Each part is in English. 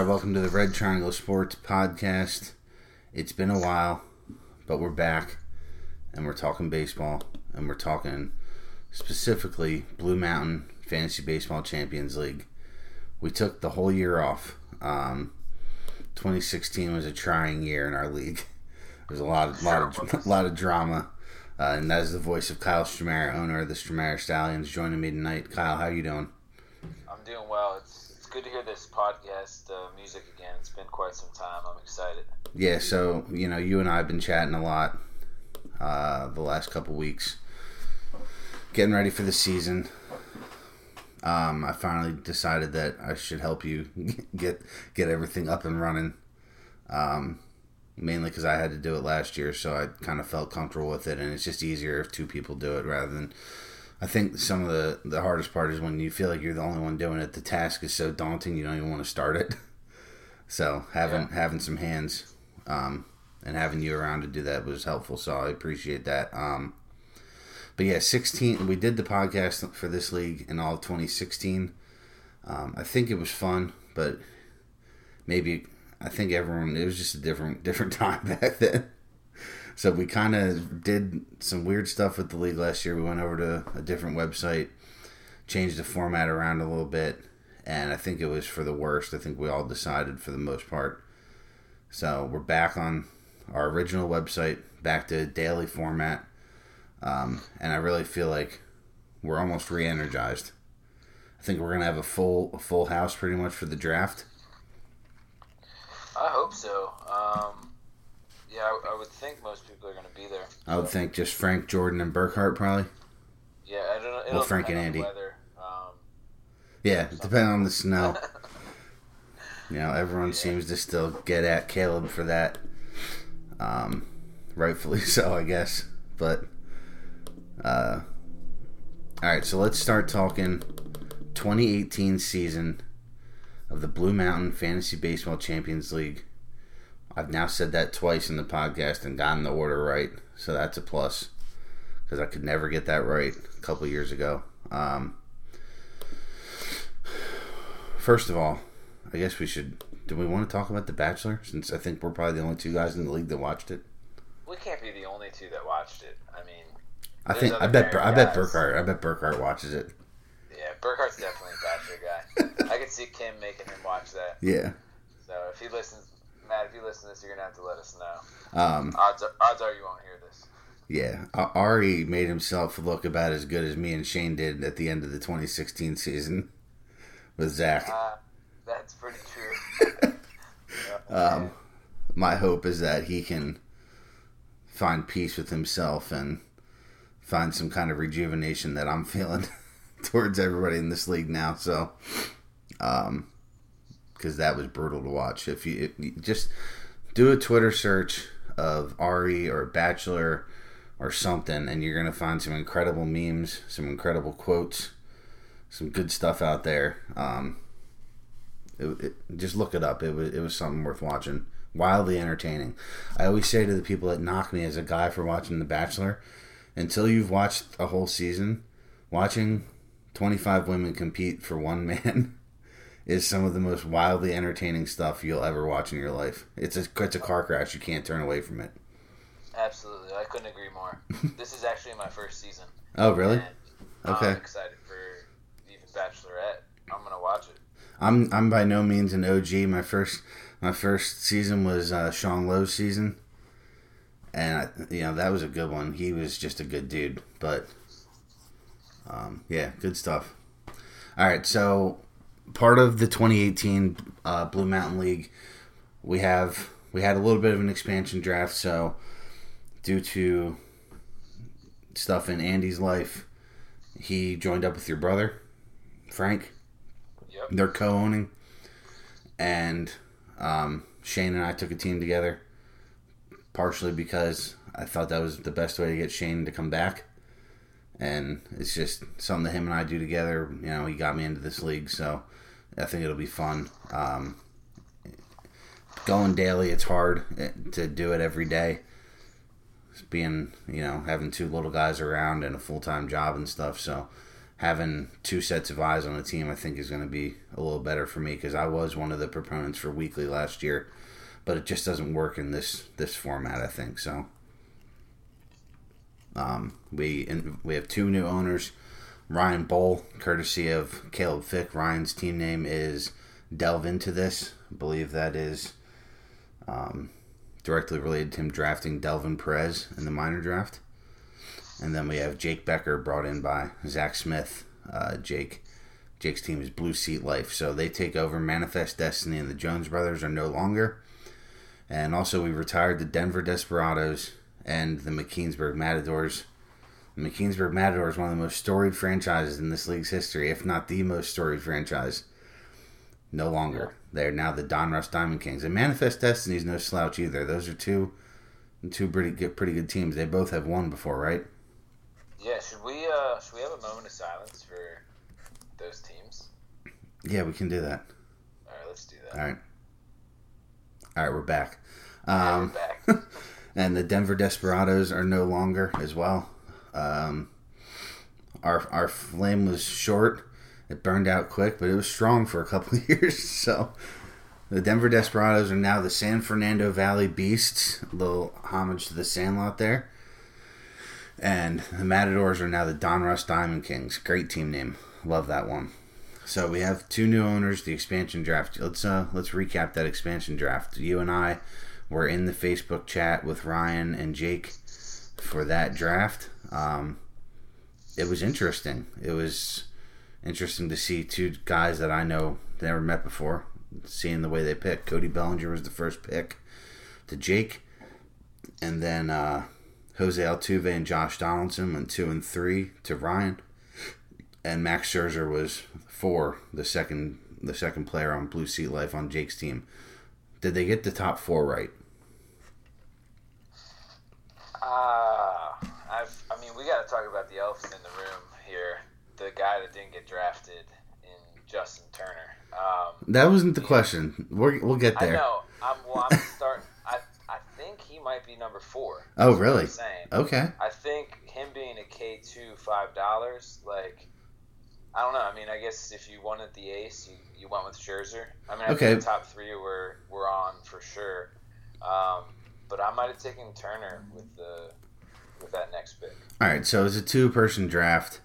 Stamare. Welcome to the Red Triangle Sports Podcast. It's been a while, but we're back, and we're talking baseball, and we're talking specifically Blue Mountain Fantasy Baseball Champions League. We took the whole year off. 2016 was a trying year in our league. There was a lot of drama, and that is the voice of Kyle Stramare, owner of the Stramare Stallions, joining me tonight. Kyle, how are you doing? I'm doing well. It's good to hear this podcast music again. It's been quite some time. I'm excited. Yeah, so, you know, you and I have been chatting a lot the last couple weeks, getting ready for the season. I finally decided that I should help you get everything up and running, mainly because I had to do it last year, so I kind of felt comfortable with it, and it's just easier if two people do it rather than... I think some of the hardest part is when you feel like you're the only one doing it, the task is so daunting you don't even want to start it. So having some hands and having you around to do that was helpful, so I appreciate that. But yeah, 16. We did the podcast for this league in all of 2016. I think it was fun, but it was just a different time back then. So we kind of did some weird stuff with the league last year. We went over to a different website, changed the format around a little bit, and I think it was for the worst. I think we all decided for the most part. So we're back on our original website, back to daily format, and I really feel like we're almost re-energized. I think we're going to have a full house pretty much for the draft. I hope so. Yeah, I would think most people are going to be there. I would think just Frank, Jordan, and Burkhart probably. Yeah, I don't know. Well, Frank and Andy. Weather, yeah, depending on the snow. You know, everyone seems to still get at Caleb for that. Rightfully so, I guess. But, all right, so let's start talking 2018 season of the Blue Mountain Fantasy Baseball Champions League. I've now said that twice in the podcast and gotten the order right, so that's a plus because I could never get that right a couple years ago. First of all, I guess we should... Do we want to talk about The Bachelor, since I think we're probably the only two guys in the league that watched it? We can't be the only two that watched it. I mean... I bet Burkhart watches it. Yeah, Burkhart's definitely a Bachelor guy. I could see Kim making him watch that. Yeah. So if he listens... Matt, if you listen to this, you're going to have to let us know. Odds are you won't hear this. Yeah. Ari made himself look about as good as me and Shane did at the end of the 2016 season with Zach. That's pretty true. Yeah. My hope is that he can find peace with himself and find some kind of rejuvenation that I'm feeling towards everybody in this league now. So, because that was brutal to watch. If you just do a Twitter search of Ari or Bachelor or something, and you're going to find some incredible memes, some incredible quotes, some good stuff out there. Just look it up. It was something worth watching. Wildly entertaining. I always say to the people that knock me as a guy for watching The Bachelor, until you've watched a whole season, watching 25 women compete for one man is some of the most wildly entertaining stuff you'll ever watch in your life. It's a car crash. You can't turn away from it. Absolutely. I couldn't agree more. This is actually my first season. Oh, really? And okay. I'm excited for even Bachelorette. I'm going to watch it. I'm by no means an OG. My first season was Sean Lowe's season. And, that was a good one. He was just a good dude. But, yeah, good stuff. All right, so... Part of the 2018 Blue Mountain League, we had a little bit of an expansion draft. So, due to stuff in Andy's life, he joined up with your brother, Frank. Yep. They're co-owning, and Shane and I took a team together. Partially because I thought that was the best way to get Shane to come back, and it's just something that him and I do together. You know, he got me into this league, so. I think it'll be fun. Going daily, it's hard to do it every day. It's being, having two little guys around and a full-time job and stuff. So having two sets of eyes on a team, I think, is going to be a little better for me, because I was one of the proponents for weekly last year, but it just doesn't work in this format, I think. So we have two new owners. Ryan Bohl, courtesy of Caleb Fick. Ryan's team name is Delve Into This. I believe that is directly related to him drafting Delvin Perez in the minor draft. And then we have Jake Becker, brought in by Zach Smith. Jake's team is Blue Seat Life. So they take over Manifest Destiny, and the Jones Brothers are no longer. And also we retired the Denver Desperados and the McKeesburg Matadors. The McKeesburg Matadors, one of the most storied franchises in this league's history, if not the most storied franchise. No longer. They're now the Don Russ Diamond Kings. And Manifest Destiny is no slouch either. Those are two pretty good teams. They both have won before, right? Yeah, should we have a moment of silence for those teams? Yeah, we can do that. All right, let's do that. All right, we're back. We're back. And the Denver Desperados are no longer as well. Our flame was short. It burned out quick, but it was strong for a couple of years. So the Denver Desperados are now the San Fernando Valley Beasts. A little homage to the Sandlot there. And the Matadors are now the Don Russ Diamond Kings. Great team name. Love that one. So we have two new owners, the expansion draft. Let's recap that expansion draft. You and I were in the Facebook chat with Ryan and Jake for that draft. It was interesting. It was interesting to see two guys that I know never met before, seeing the way they picked. Cody Bellinger was the first pick to Jake. And then... Jose Altuve and Josh Donaldson went 2 and 3 to Ryan, and Max Scherzer was 4, the second player on Blue Seat Life on Jake's team. Did they get the top 4 right? I mean, we got to talk about the elephant in the room here. The guy that didn't get drafted in Justin Turner. That wasn't the question. We'll get there. I know. I'm starting. I think he might be number 4. Oh, really? Okay. I think him being a K2, $5, like, I don't know. I mean, I guess if you wanted the ace, you went with Scherzer. I mean, I think the top 3 were on for sure. But I might have taken Turner with that next pick. All right, so it was a 2-person draft.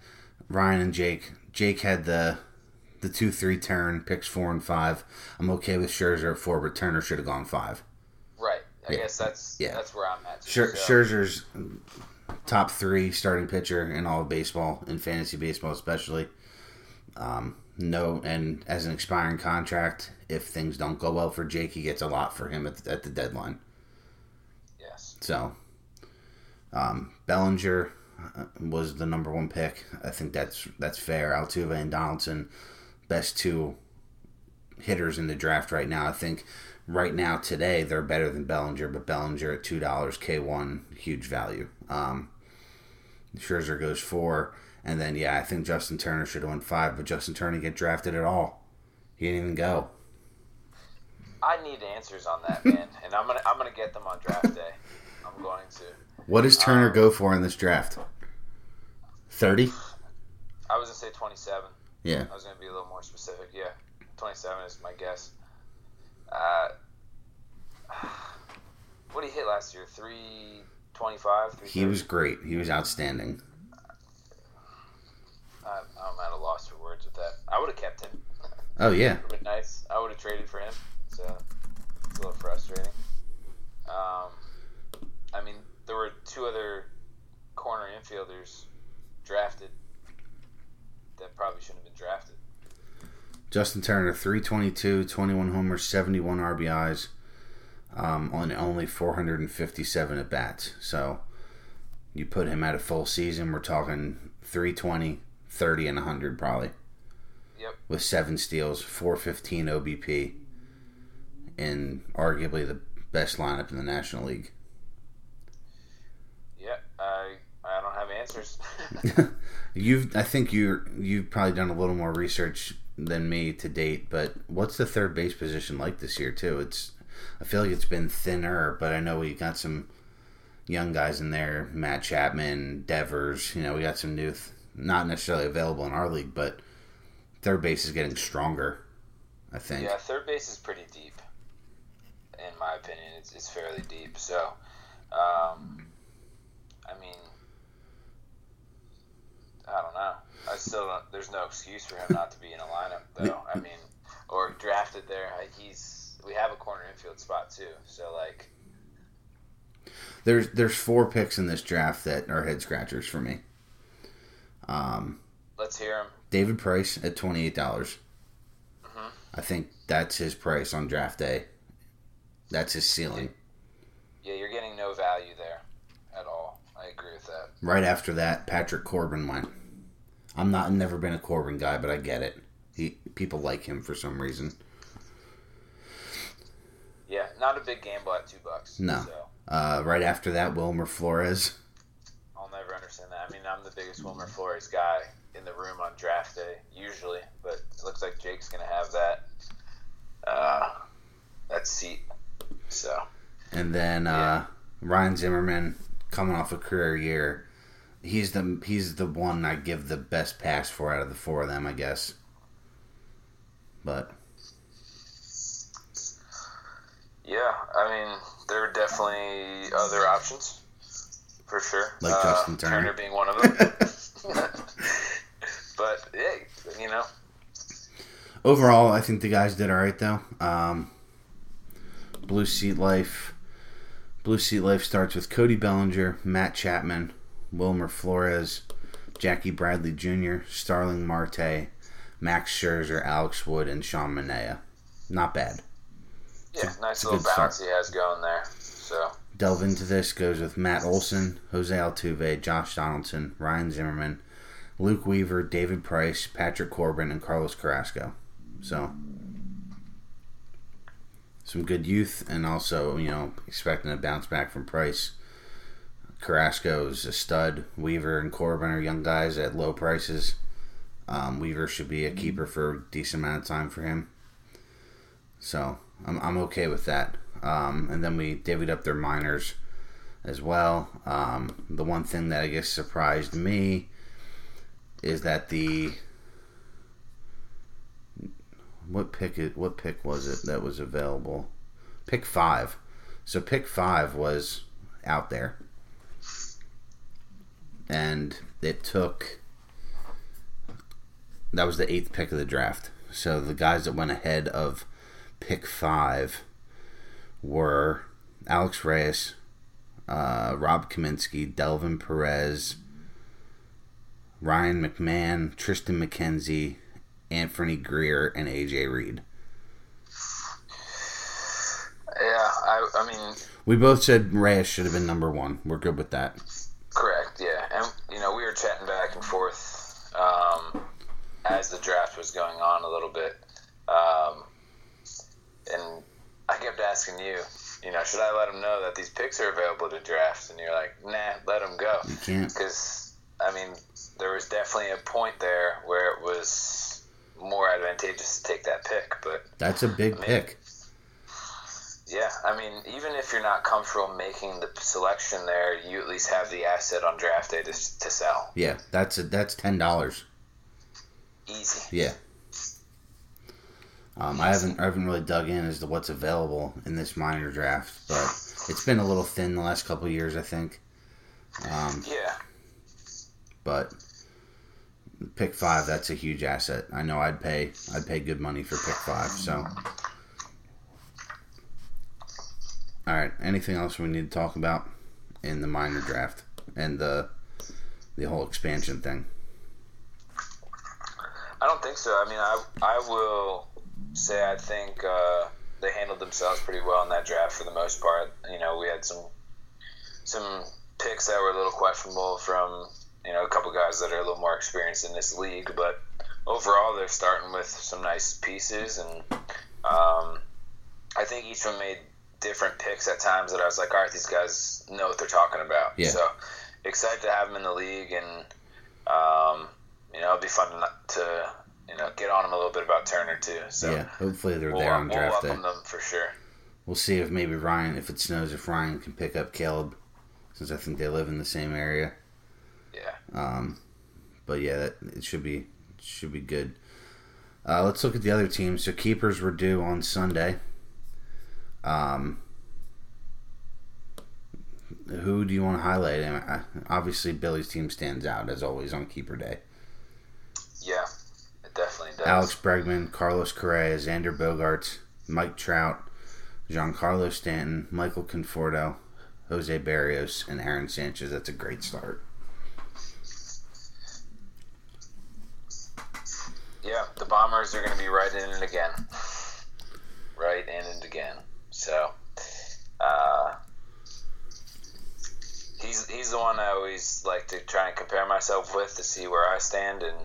Ryan and Jake. Jake had the 2-3 turn, picks 4 and 5. I'm okay with Scherzer at 4, but Turner should have gone 5. Right. I guess that's where I'm at. Scherzer's top 3 starting pitcher in all of baseball, in fantasy baseball especially. And as an expiring contract, if things don't go well for Jake, he gets a lot for him at the deadline. Yes. So, Bellinger was the number 1 pick. I think that's fair. Altuve and Donaldson, best 2 hitters in the draft right now. I think. Right now, today, they're better than Bellinger, but Bellinger at $2, K1, huge value. Scherzer goes 4, and then, I think Justin Turner should have won 5, but Justin Turner didn't get drafted at all. He didn't even go. I need answers on that, man, and I'm gonna get them on draft day. I'm going to. What does Turner go for in this draft? 30? I was going to say 27. Yeah. I was going to be a little more specific, 27 is my guess. What did he hit last year? 325? He was great. He was outstanding. I'm at a loss for words with that. I would have kept him. Oh, yeah. It would have been nice. I would have traded for him. So it's a little frustrating. I mean, there were 2 other corner infielders drafted that probably shouldn't have been drafted. Justin Turner, 322, 21 homers, 71 RBIs, on only 457 at-bats. So you put him at a full season, we're talking 320, 30, and 100 probably. Yep. With 7 steals, 415 OBP, and arguably the best lineup in the National League. Yeah, I don't have answers. I think you've probably done a little more research than me to date, but what's the third base position like this year too? I feel like it's been thinner, but I know we got some young guys in there, Matt Chapman, Devers, we got some new not necessarily available in our league, but third base is getting stronger, I think. Yeah, third base is pretty deep. In my opinion, it's fairly deep. So, I mean, I don't know. I still don't, there's no excuse for him not to be in a lineup, though. I mean, or drafted there. We have a corner infield spot too. So like, there's four picks in this draft that are head scratchers for me. Let's hear him. David Price at $28. Mm-hmm. I think that's his price on draft day. That's his ceiling. Yeah, you're getting no value there at all. I agree with that. Right after that, Patrick Corbin went. I've never been a Corbin guy, but I get it. People like him for some reason. Yeah, not a big gamble at $2. No. So. Right after that, Wilmer Flores. I'll never understand that. I mean, I'm the biggest Wilmer Flores guy in the room on draft day, usually, but it looks like Jake's going to have that seat. So, and then Ryan Zimmerman coming off a career year, he's the one I give the best pass for out of the four of them, I guess. But yeah, I mean there are definitely other options for sure, like Justin Turner being one of them. But yeah, you know. Overall, I think the guys did all right though. Blue Seat Life starts with Cody Bellinger, Matt Chapman, Wilmer Flores, Jackie Bradley Jr., Starling Marte, Max Scherzer, Alex Wood, and Sean Manaea. Not bad. Yeah, nice little balance he has going there. So delve into this goes with Matt Olson, Jose Altuve, Josh Donaldson, Ryan Zimmerman, Luke Weaver, David Price, Patrick Corbin, and Carlos Carrasco. So some good youth, and also, you know, expecting a bounce back from Price. Carrasco's a stud. Weaver and Corbin are young guys at low prices. Weaver should be a keeper for a decent amount of time for him. So I'm okay with that. And then we divvied up their minors as well. The one thing that I guess surprised me is that What pick was it that was available? Pick 5. So pick 5 was out there. And it took... That was the 8th pick of the draft. So the guys that went ahead of pick 5 were Alex Reyes, Rob Kaminsky, Delvin Perez, Ryan McMahon, Tristan McKenzie, Anthony Greer, and AJ Reed. Yeah, I mean, we both said Reyes should have been number one. We're good with that. Correct. Yeah, and you know we were chatting back and forth as the draft was going on a little bit, and I kept asking you, you know, should I let them know that these picks are available to draft? And you're like, nah, let them go. You can't, because I mean, there was definitely a point there where it was more advantageous to take that pick, but that's a big pick. Yeah, I mean, even if you're not comfortable making the selection there, you at least have the asset on draft day to sell. Yeah, that's $10. Easy. Yeah. I haven't really dug in as to what's available in this minor draft, but it's been a little thin the last couple of years, I think. Yeah. But pick 5, that's a huge asset. I know I'd pay good money for pick 5. So, all right. Anything else we need to talk about in the minor draft and the whole expansion thing? I don't think so. I mean, I will say I think they handled themselves pretty well in that draft for the most part. You know, we had some picks that were a little questionable from, you know, a couple guys that are a little more experienced in this league, but overall they're starting with some nice pieces, and I think each one made different picks at times that I was like, all right, these guys know what they're talking about. Yeah. So excited to have them in the league, and you know, it'll be fun to you know get on them a little bit about Turner too. So yeah, hopefully they're there on draft day. We'll welcome them for sure. We'll see if maybe Ryan, if it snows, if Ryan can pick up Caleb, since I think they live in the same area. Yeah. But yeah, it should be good. Let's look at the other teams. So keepers were due on Sunday. Who do you want to highlight? I mean, obviously, Billy's team stands out, as always, on Keeper Day. Yeah, it definitely does. Alex Bregman, Carlos Correa, Xander Bogaerts, Mike Trout, Giancarlo Stanton, Michael Conforto, José Berríos, and Aaron Sanchez. That's a great start. Yeah, the Bombers are going to be right in it again. Right in it again. So, he's the one I always like to try and compare myself with to see where I stand, and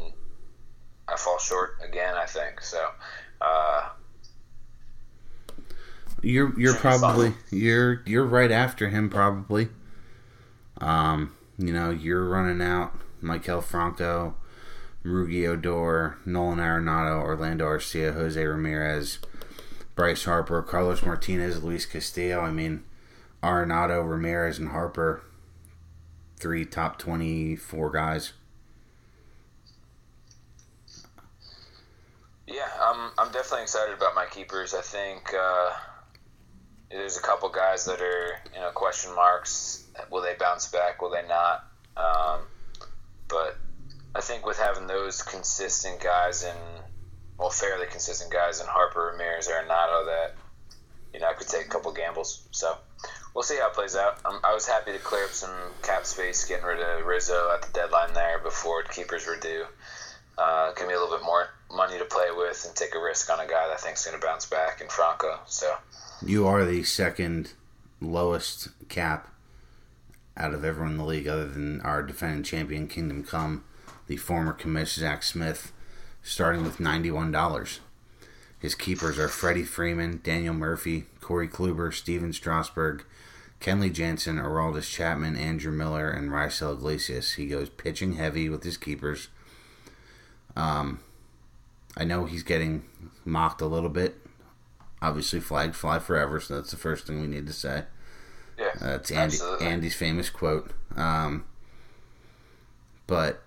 I fall short again, I think. So, you're probably you're right after him probably. You know, you're running out Maikel Franco, Rudy Odor, Nolan Arenado, Orlando Arcia, Jose Ramirez, Bryce Harper, Carlos Martinez, Luis Castillo. I mean, Arenado, Ramirez, and Harper, three top 24 guys. Yeah, I'm definitely excited about my keepers. I think there's a couple guys that are, you know, question marks. Will they bounce back? Will they not? But I think with having those consistent guys and, well, fairly consistent guys in Harper, Ramirez, Arenado, that, you know, I could take a couple gambles. So we'll see how it plays out. I was happy to clear up some cap space, getting rid of Rizzo at the deadline there before keepers were due. Give me a little bit more money to play with and take a risk on a guy that I think is going to bounce back in Franco. So you are the second lowest cap out of everyone in the league other than our defending champion, Kingdom Come, the former commish Zach Smith, starting with $91. His keepers are Freddie Freeman, Daniel Murphy, Corey Kluber, Steven Strasburg, Kenley Jansen, Aroldis Chapman, Andrew Miller, and Raisel Iglesias. He goes pitching heavy with his keepers. I know he's getting mocked a little bit. Obviously, flags fly forever, so that's the first thing we need to say. Yeah, that's Andy's famous quote. But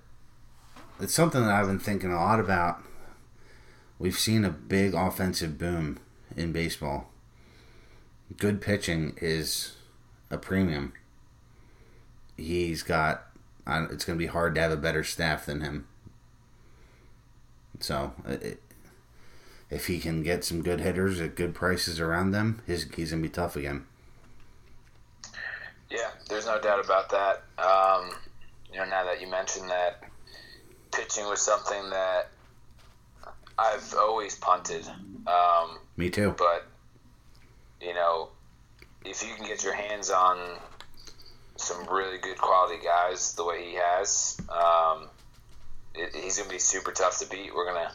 it's something that I've been thinking a lot about. We've seen a big offensive boom in baseball. Good pitching is a premium. It's going to be hard to have a better staff than him. So, if he can get some good hitters at good prices around them, he's going to be tough again. Yeah, there's no doubt about that. You know, now that you mentioned that, pitching was something that I've always punted. Me too. But, you know, if you can get your hands on some really good quality guys the way he has, he's going to be super tough to beat. We're going to,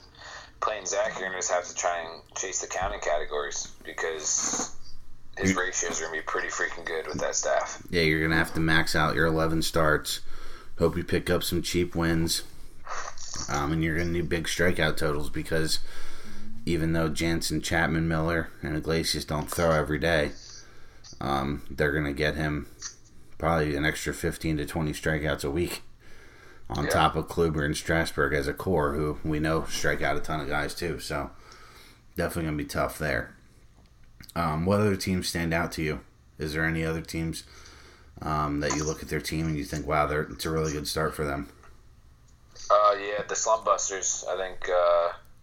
playing Zach, you're going to just have to try and chase the counting categories because his ratios are going to be pretty freaking good with that staff. Yeah, you're going to have to max out your 11 starts. Hope you pick up some cheap wins. And you're going to need big strikeout totals because even though Jansen, Chapman, Miller, and Iglesias don't throw every day, they're going to get him probably an extra 15 to 20 strikeouts a week on top of Kluber and Strasburg as a core, who we know strike out a ton of guys too. So definitely going to be tough there. What other teams stand out to you? Is there any other teams that you look at their team and you think, wow, it's a really good start for them? Yeah, the Slump Busters. I think,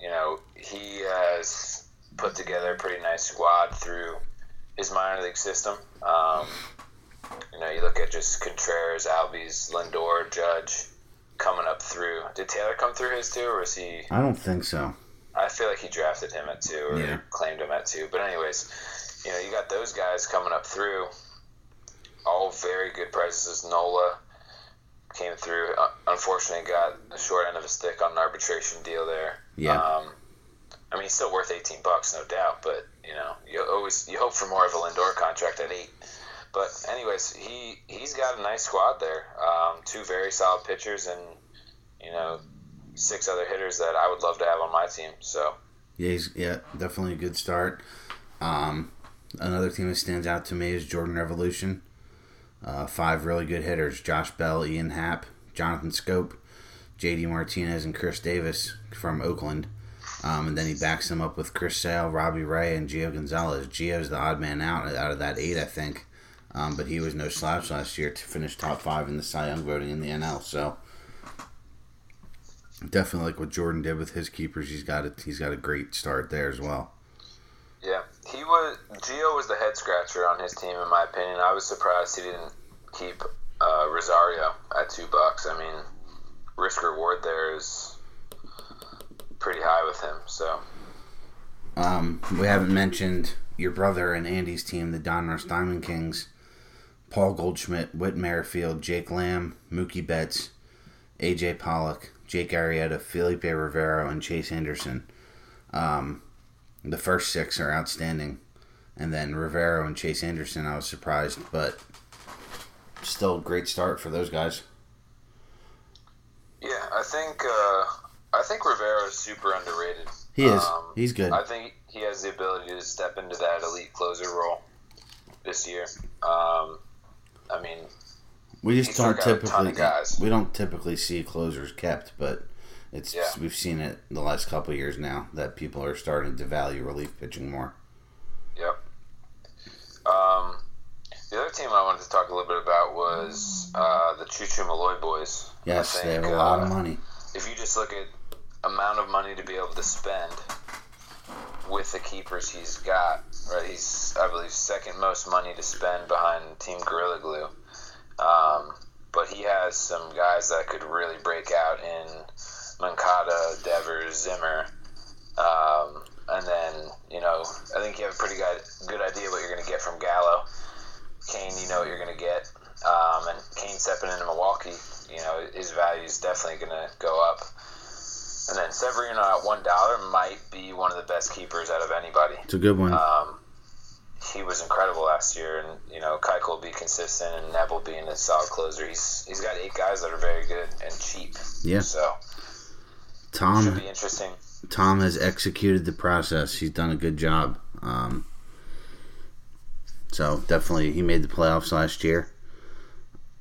you know, he has put together a pretty nice squad through his minor league system. You know, you look at just Contreras, Albies, Lindor, Judge coming up through. Did Taylor come through his too, or was he? I don't think so. I feel like he drafted him at two or claimed him at two. But anyways, you know, you got those guys coming up through. All very good prices. Nola came through. Unfortunately, got the short end of a stick on an arbitration deal there. Yeah. I mean, he's still worth $18, no doubt. But you know, you hope for more of a Lindor contract at $8. But anyways, he's got a nice squad there. Two very solid pitchers, and you know, six other hitters that I would love to have on my team. So yeah, definitely a good start. Another team that stands out to me is Jordan Revolution. Five really good hitters: Josh Bell, Ian Happ, Jonathan Scope, J.D. Martinez and Chris Davis from Oakland. And then he backs them up with Chris Sale, Robbie Ray, and Gio Gonzalez. Gio's the odd man out of that eight, I think. But he was no slouch last year to finish top five in the Cy Young voting in the NL. So definitely like what Jordan did with his keepers, he's got a great start there as well. Yeah, Gio was the head scratcher on his team, in my opinion. I was surprised he didn't keep Rosario at $2. I mean, risk reward there is pretty high with him. So we haven't mentioned your brother and Andy's team, the Donruss Diamond Kings. Paul Goldschmidt, Whit Merrifield, Jake Lamb, Mookie Betts, AJ Pollock, Jake Arrieta, Felipe Rivero, and Chase Anderson. The first six are outstanding. And then Rivero and Chase Anderson, I was surprised, but still a great start for those guys. Yeah, I think Rivero is super underrated. He is. He's good. I think he has the ability to step into that elite closer role this year. I mean, we just don't typically see closers kept, but we've seen it the last couple of years now that people are starting to value relief pitching more. Yep. The other team I wanted to talk a little bit about was the Choo-Choo Malloy boys. Yes, they have a lot of money. If you just look at amount of money to be able to spend with the keepers he's got, right? He's, I believe, second most money to spend behind Team Gorilla Glue. But he has some guys that could really break out in Moncada, Devers, Zimmer. And then, I think you have a pretty good idea what you're going to get from Gallo. Kane, you know what you're going to get. And Kane stepping into Milwaukee, his value is definitely going to go up. And then Severino at $1 might be one of the best keepers out of anybody. It's a good one. He was incredible last year, and Keuchel will be consistent, and Neville being a solid closer. He's got eight guys that are very good and cheap. Yeah. So Tom should be interesting. Tom has executed the process. He's done a good job. So definitely, he made the playoffs last year,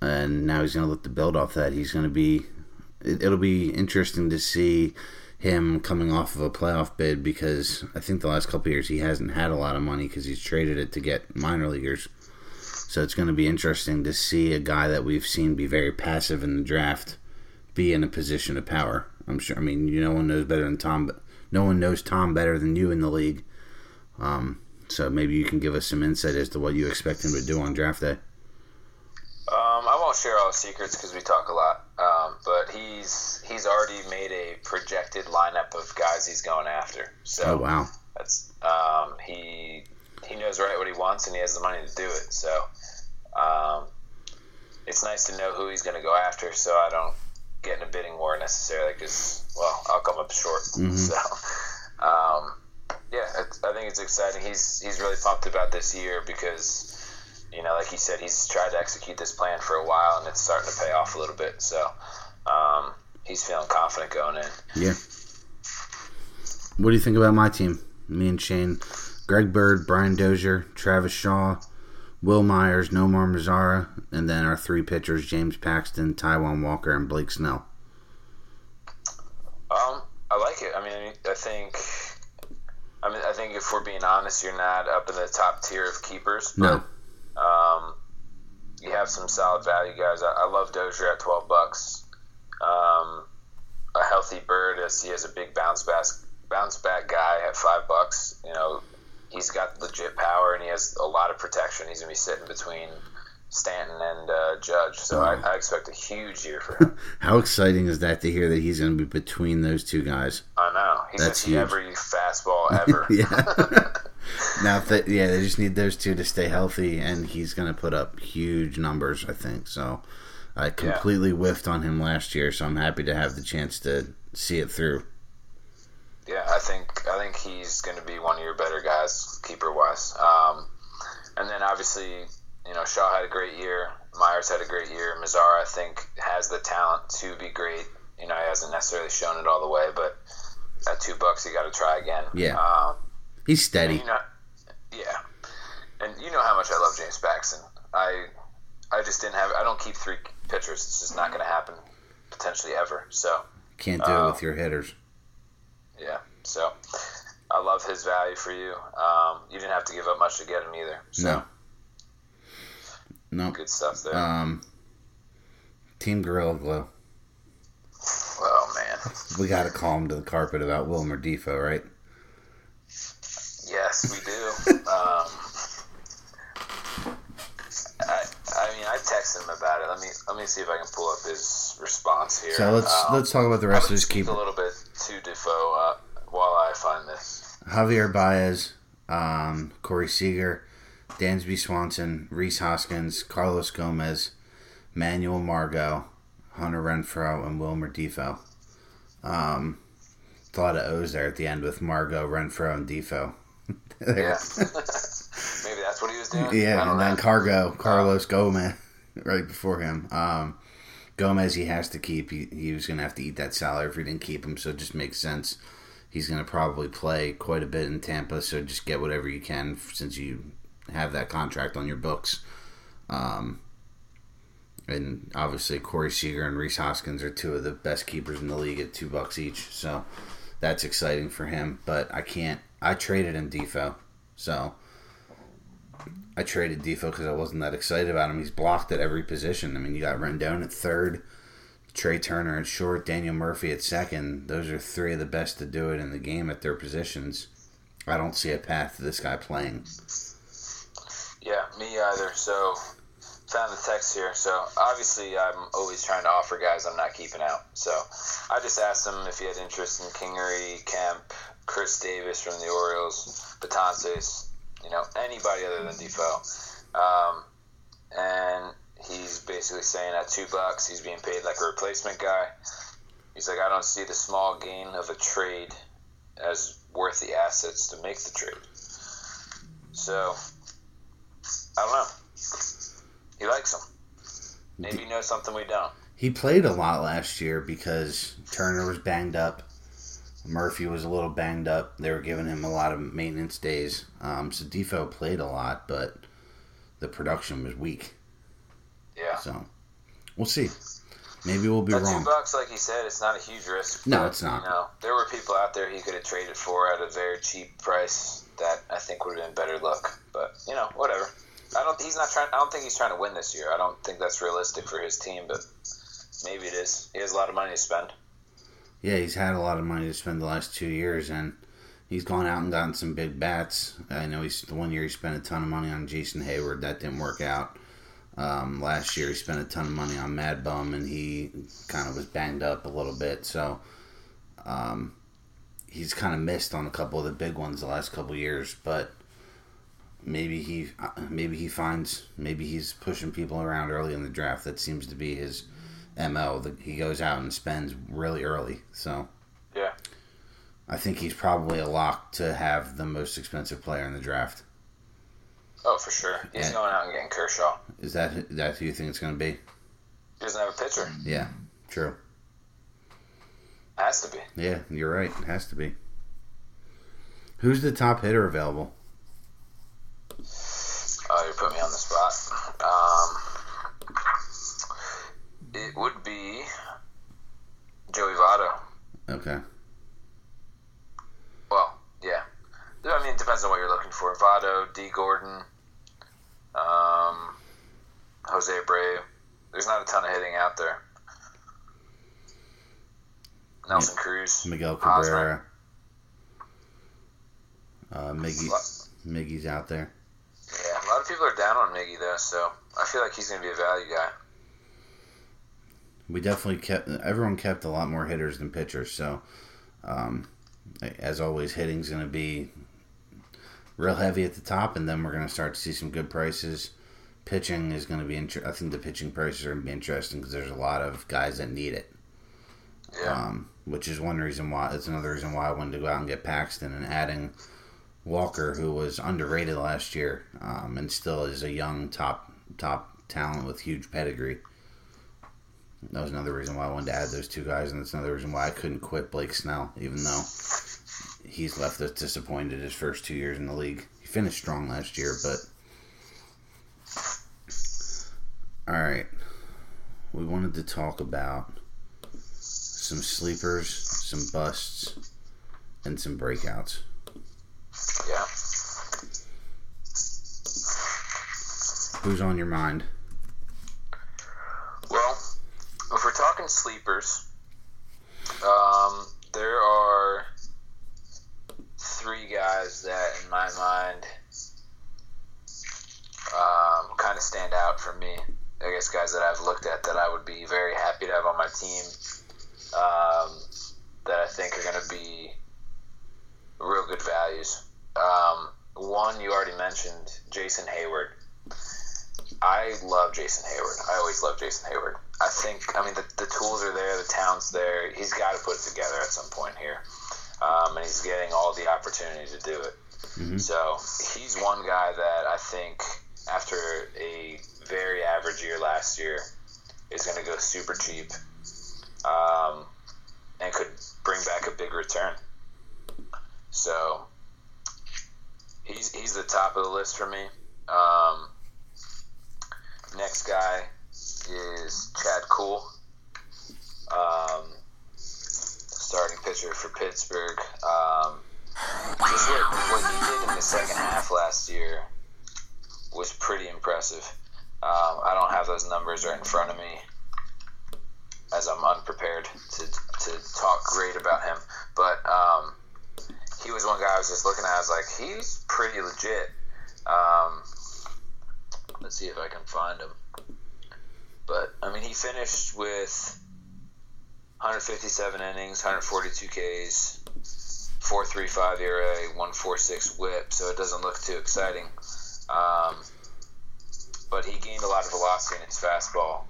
and now he's going to look to build off that. He's going to be. It'll be interesting to see him coming off of a playoff bid because I think the last couple of years he hasn't had a lot of money because he's traded it to get minor leaguers. So it's going to be interesting to see a guy that we've seen be very passive in the draft be in a position of power. I'm sure. I mean, no one knows Tom better than you in the league. So maybe you can give us some insight as to what you expect him to do on draft day. I won't share all the secrets because we talk a lot, but he's already made a projected lineup of guys he's going after. So oh, wow. That's he knows right what he wants, and he has the money to do it. So it's nice to know who he's going to go after, so I don't get in a bidding war necessarily because, I'll come up short. Mm-hmm. So, I think it's exciting. He's really pumped about this year because – like he said, he's tried to execute this plan for a while, and it's starting to pay off a little bit. So he's feeling confident going in. Yeah. What do you think about my team? Me and Shane, Greg Bird, Brian Dozier, Travis Shaw, Will Myers, Nomar Mazara, and then our three pitchers, James Paxton, Taijuan Walker, and Blake Snell. I like it. I think if we're being honest, you're not up in the top tier of keepers. But no. You have some solid value guys. I love Dozier at $12. A healthy Bird, as he has a big bounce back guy at $5. He's got legit power and he has a lot of protection. He's gonna be sitting between Stanton and Judge, so I expect a huge year for him. How exciting is that to hear that he's gonna be between those two guys? I know. That's huge. Every fastball ever. Yeah. Now, they just need those two to stay healthy, and he's going to put up huge numbers, I think. So I completely whiffed on him last year, so I'm happy to have the chance to see it through. Yeah, I think he's going to be one of your better guys, keeper-wise. And then, obviously, Shaw had a great year. Myers had a great year. Mazara, I think, has the talent to be great. He hasn't necessarily shown it all the way, but at $2, he got to try again. Yeah. He's steady. And you know how much I love James Paxton. I don't keep three pitchers. It's just not going to happen. potentially ever. So can't do it with your hitters. Yeah, so I love his value for you. You didn't have to give up much to get him either. So. No. Good stuff there. Team Gorilla Glue. Oh, man. We got to call him to the carpet about Wilmer Defoe, right? Yes, we do. I texted him about it. Let me see if I can pull up his response here. So let's talk about the rest of his keeper. A little bit to Defoe while I find this. Javier Baez, Corey Seager, Dansby Swanson, Rhys Hoskins, Carlos Gomez, Manuel Margot, Hunter Renfroe, and Wilmer Defoe. It's a lot of O's there at the end with Margot, Renfroe, and Defoe. Yeah. Maybe that's what he was doing. Yeah, and then Carlos Gomez right before him. Gomez he has to keep. He was going to have to eat that salary if he didn't keep him, so it just makes sense. He's going to probably play quite a bit in Tampa, so just get whatever you can since you have that contract on your books. And obviously Corey Seager and Rhys Hoskins are two of the best keepers in the league at $2 each, so that's exciting for him. But I traded him Defoe, so I traded Defoe because I wasn't that excited about him. He's blocked at every position. I mean, you got Rendon at third, Trey Turner at short, Daniel Murphy at second. Those are three of the best to do it in the game at their positions. I don't see a path to this guy playing. Yeah, me either. So, found the text here. So, obviously, I'm always trying to offer guys I'm not keeping out. So, I just asked him if he had interest in Kingery, Kemp, Chris Davis from the Orioles, Betances, anybody other than Defoe. And he's basically saying at $2, he's being paid like a replacement guy. He's like, I don't see the small gain of a trade as worth the assets to make the trade. So, I don't know. He likes him. Maybe he knows something we don't. He played a lot last year because Turner was banged up. Murphy was a little banged up. They were giving him a lot of maintenance days. So Defoe played a lot, but the production was weak. Yeah. So we'll see. Maybe we'll be wrong. $2, like he said, it's not a huge risk. No, it's not. There were people out there he could have traded for at a very cheap price that I think would have been better luck. But whatever. I don't think he's trying to win this year. I don't think that's realistic for his team, but maybe it is. He has a lot of money to spend. Yeah, he's had a lot of money to spend the last 2 years, and he's gone out and gotten some big bats. I know the 1 year he spent a ton of money on Jason Hayward. That didn't work out. Last year he spent a ton of money on Mad Bum, and he kind of was banged up a little bit. So he's kind of missed on a couple of the big ones the last couple of years, but maybe he's pushing people around early in the draft. That seems to be his MO, that he goes out and spends really early. So yeah, I think he's probably a lock to have the most expensive player in the draft. Oh, for sure. He's going out and getting Kershaw. Is that who you think it's going to be? He doesn't have a pitcher. Yeah, true. Has to be. Yeah, you're right. It has to be. Who's the top hitter available? Oh, you put me on the spot. It would be Joey Votto. Okay. Well, yeah. It depends on what you're looking for. Votto, D. Gordon, Jose Abreu. There's not a ton of hitting out there. Nelson Cruz. Miguel Cabrera. Miggy's out there. Yeah, a lot of people are down on Miggy, though, so I feel like he's going to be a value guy. We definitely everyone kept a lot more hitters than pitchers, so as always, hitting's going to be real heavy at the top, and then we're going to start to see some good prices. Pitching is going to be I think the pitching prices are going to be interesting because there's a lot of guys that need it. Yeah. Which is one reason why it's another reason why I wanted to go out and get Paxton and adding Walker, who was underrated last year, and still is a young top talent with huge pedigree. That was another reason why I wanted to add those two guys, and that's another reason why I couldn't quit Blake Snell, even though he's left us disappointed his first 2 years in the league. He finished strong last year, but... All right. We wanted to talk about some sleepers, some busts, and some breakouts. Yeah. Who's on your mind? Well, if we're talking sleepers, there are three guys that, in my mind, kind of stand out for me. I guess guys that I've looked at that I would be very happy to have on my team, that I think are going to be real good values. One you already mentioned, Jason Hayward. I love Jason Hayward. I always love Jason Hayward. I think, the tools are there, the talent's there. He's got to put it together at some point here. And he's getting all the opportunity to do it. Mm-hmm. So he's one guy that I think, after a very average year last year, is going to go super cheap, and could bring back a big return. So he's the top of the list for me. Next guy is Chad Kuhl, starting pitcher for Pittsburgh. Just what he did in the second half last year was pretty impressive. I don't have those numbers right in front of me, as I'm unprepared to talk great about him. But he was one guy I was just looking at. I was like, he's pretty legit. Let's see if I can find him. But, he finished with 157 innings, 142 Ks, 4.35 ERA, 1.46 WHIP, so it doesn't look too exciting. But he gained a lot of velocity in his fastball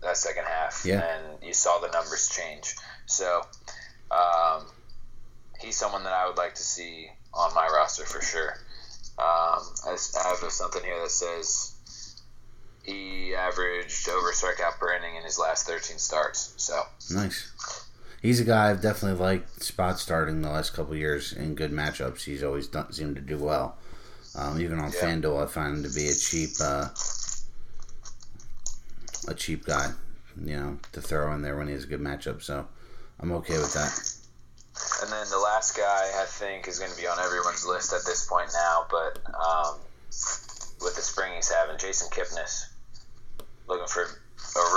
that second half, and you saw the numbers change. So he's someone that I would like to see on my roster for sure. I have something here that says he averaged over strikeout per inning in his last 13 starts. So nice. He's a guy I've definitely liked spot starting the last couple of years in good matchups. He's always seemed to do well. Even on FanDuel, I find him to be a cheap guy, to throw in there when he has a good matchup. So I'm okay with that. And then the last guy I think is going to be on everyone's list at this point now, but with the spring he's having, Jason Kipnis, looking for a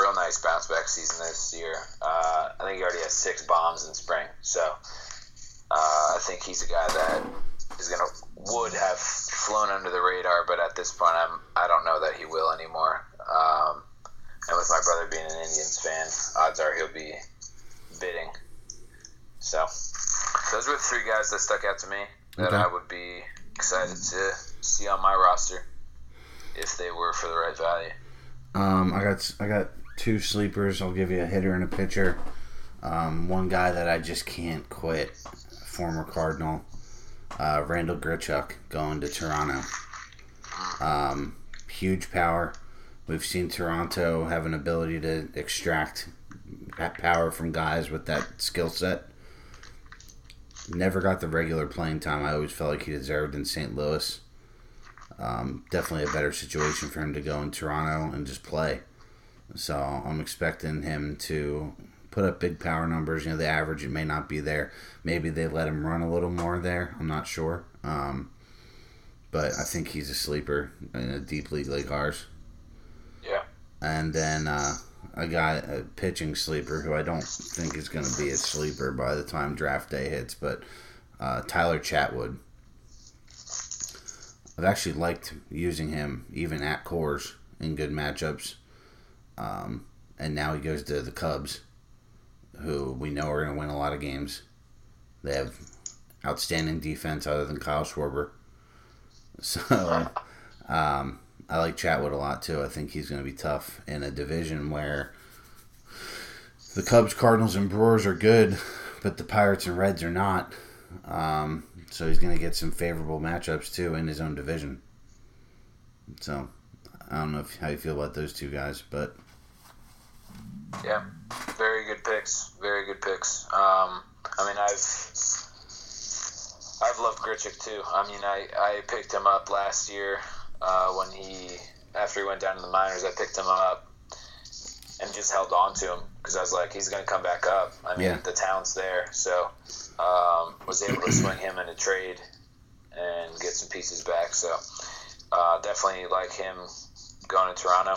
real nice bounce back season this year. I think he already has 6 bombs in spring, so I think he's a guy that is would have flown under the radar, but at this point I don't know that he will anymore. And with my brother being an Indians fan, odds are he'll be bidding. So those were the three guys that stuck out to me that I would be excited to see on my roster if they were for the right value. I got 2 sleepers. I'll give you a hitter and a pitcher. One guy that I just can't quit, former Cardinal, Randal Grichuk going to Toronto. Huge power. We've seen Toronto have an ability to extract that power from guys with that skill set. Never got the regular playing time I always felt like he deserved in St. Louis. Definitely a better situation for him to go in Toronto and just play. So I'm expecting him to put up big power numbers. The average, it may not be there. Maybe they let him run a little more there. I'm not sure. But I think he's a sleeper in a deep league like ours. Yeah. And then I got a pitching sleeper who I don't think is going to be a sleeper by the time draft day hits, but Tyler Chatwood. I've actually liked using him even at Coors in good matchups. And now he goes to the Cubs, who we know are going to win a lot of games. They have outstanding defense other than Kyle Schwarber. So I like Chatwood a lot, too. I think he's going to be tough in a division where the Cubs, Cardinals, and Brewers are good, but the Pirates and Reds are not. So he's going to get some favorable matchups, too, in his own division. So I don't know how you feel about those two guys, but... Yeah, very good picks. Very good picks. I've loved Grichuk too. I picked him up last year after he went down to the minors. I picked him up, and just held on to him because I was like, he's going to come back up. I mean, the town's there. So was able to swing him in a trade and get some pieces back. So definitely like him going to Toronto.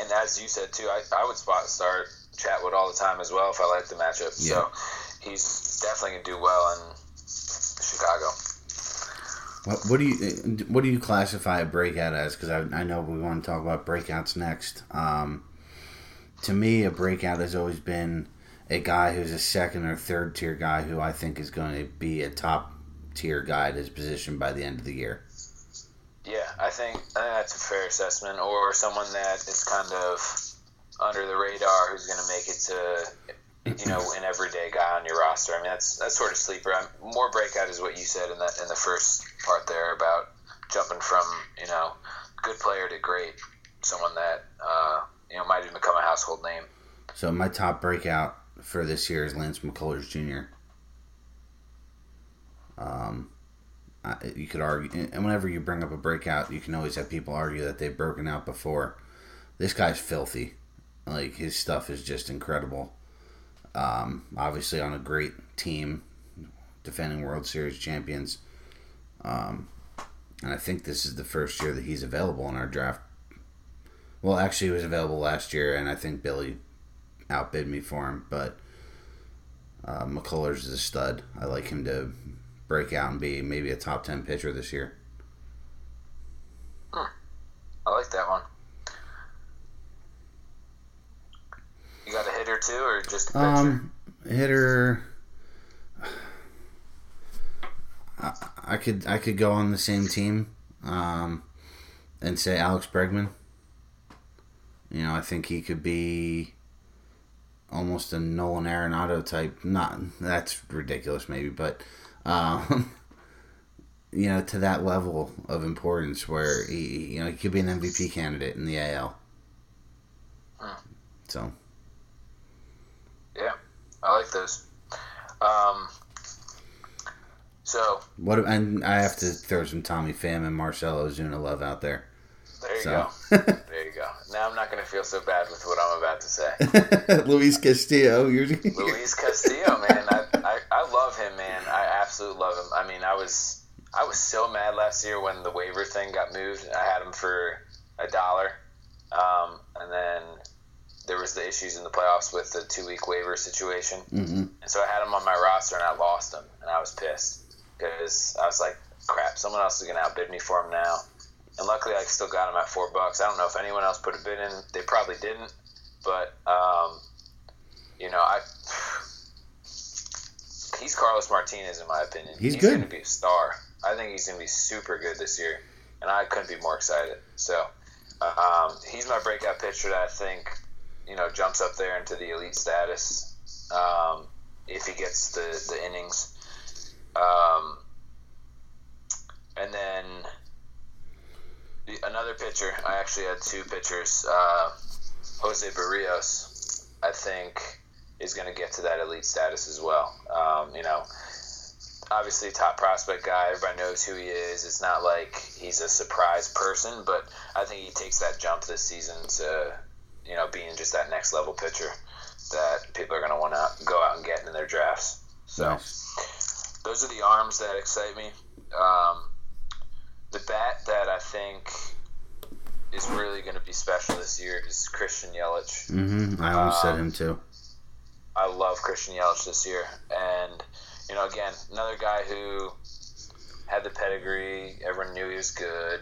And as you said, too, I would spot start Chatwood all the time as well if I liked the matchup. Yeah. So he's definitely going to do well in Chicago. What do you classify a breakout as? Because I know we want to talk about breakouts next. To me, a breakout has always been a guy who's a second or third tier guy who I think is going to be a top tier guy at his position by the end of the year. Yeah, I think that's a fair assessment, or someone that is kind of under the radar who's going to make it to, you know, an everyday guy on your roster. I mean, that's sort of sleeper. More breakout is what you said in the first part there about jumping from, you know, good player to great, someone that you know, might even become a household name. So my top breakout for this year is Lance McCullers Jr. You could argue, and whenever you bring up a breakout, you can always have people argue that they've broken out before. This guy's filthy. Like, his stuff is just incredible. Obviously on a great team, defending World Series champions. And I think this is the first year that he's available in our draft. Well, actually, he was available last year, and I think Billy outbid me for him. But McCullers is a stud. I like him to break out and be maybe a top 10 pitcher this year. I like that one. You got a hitter too, or just a pitcher? Hitter. I could go on the same team, and say Alex Bregman. You know, I think he could be almost a Nolan Arenado type. Not that's ridiculous, maybe, but. You know, to that level of importance where he, you know, he could be an MVP candidate in the AL. So. Yeah, I like those. So. And I have to throw some Tommy Pham and Marcell Ozuna love out there. There you go. There you go. Now I'm not going to feel so bad with what I'm about to say. Luis Castillo. Luis Castillo, man. I love him, man. I absolutely love him. I mean, I was so mad last year when the waiver thing got moved. I had him for $1. And then there was the issues in the playoffs with the 2-week waiver situation. Mm-hmm. And so I had him on my roster, and I lost him. And I was pissed because I was like, crap, someone else is going to outbid me for him now. And luckily, I still got him at $4. I don't know if anyone else put a bid in. They probably didn't. But, you know, he's Carlos Martinez, in my opinion. He's going to be a star. I think he's going to be super good this year. And I couldn't be more excited. So, he's my breakout pitcher that I think, you know, jumps up there into the elite status if he gets the innings. And then... another pitcher. I actually had two pitchers. José Berríos, I think, is going to get to that elite status as well. You know, obviously top prospect guy. Everybody knows who he is. It's not like he's a surprise person, but I think he takes that jump this season to, you know, being just that next level pitcher that people are going to want to go out and get in their drafts. So Those are the arms that excite me. The bat that I think is really going to be special this year is Christian Yelich. Mm-hmm. I almost said him too. I love Christian Yelich this year. And, you know, again, another guy who had the pedigree. Everyone knew he was good.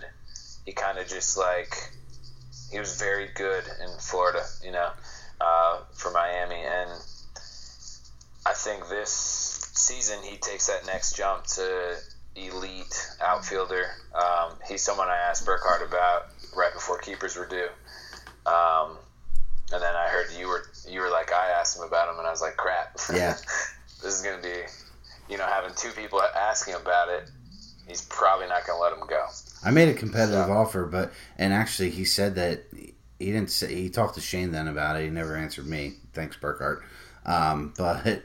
He kind of just like – he was very good in Florida, you know, for Miami. And I think this season he takes that next jump to – elite outfielder. He's someone I asked Burkhardt about right before keepers were due. And then I heard you were like, I asked him about him, and I was like, crap. Yeah. This is going to be, you know, having two people asking about it, he's probably not going to let him go. I made a competitive offer, and actually he said that he didn't say, he talked to Shane then about it. He never answered me. Thanks, Burkhardt. But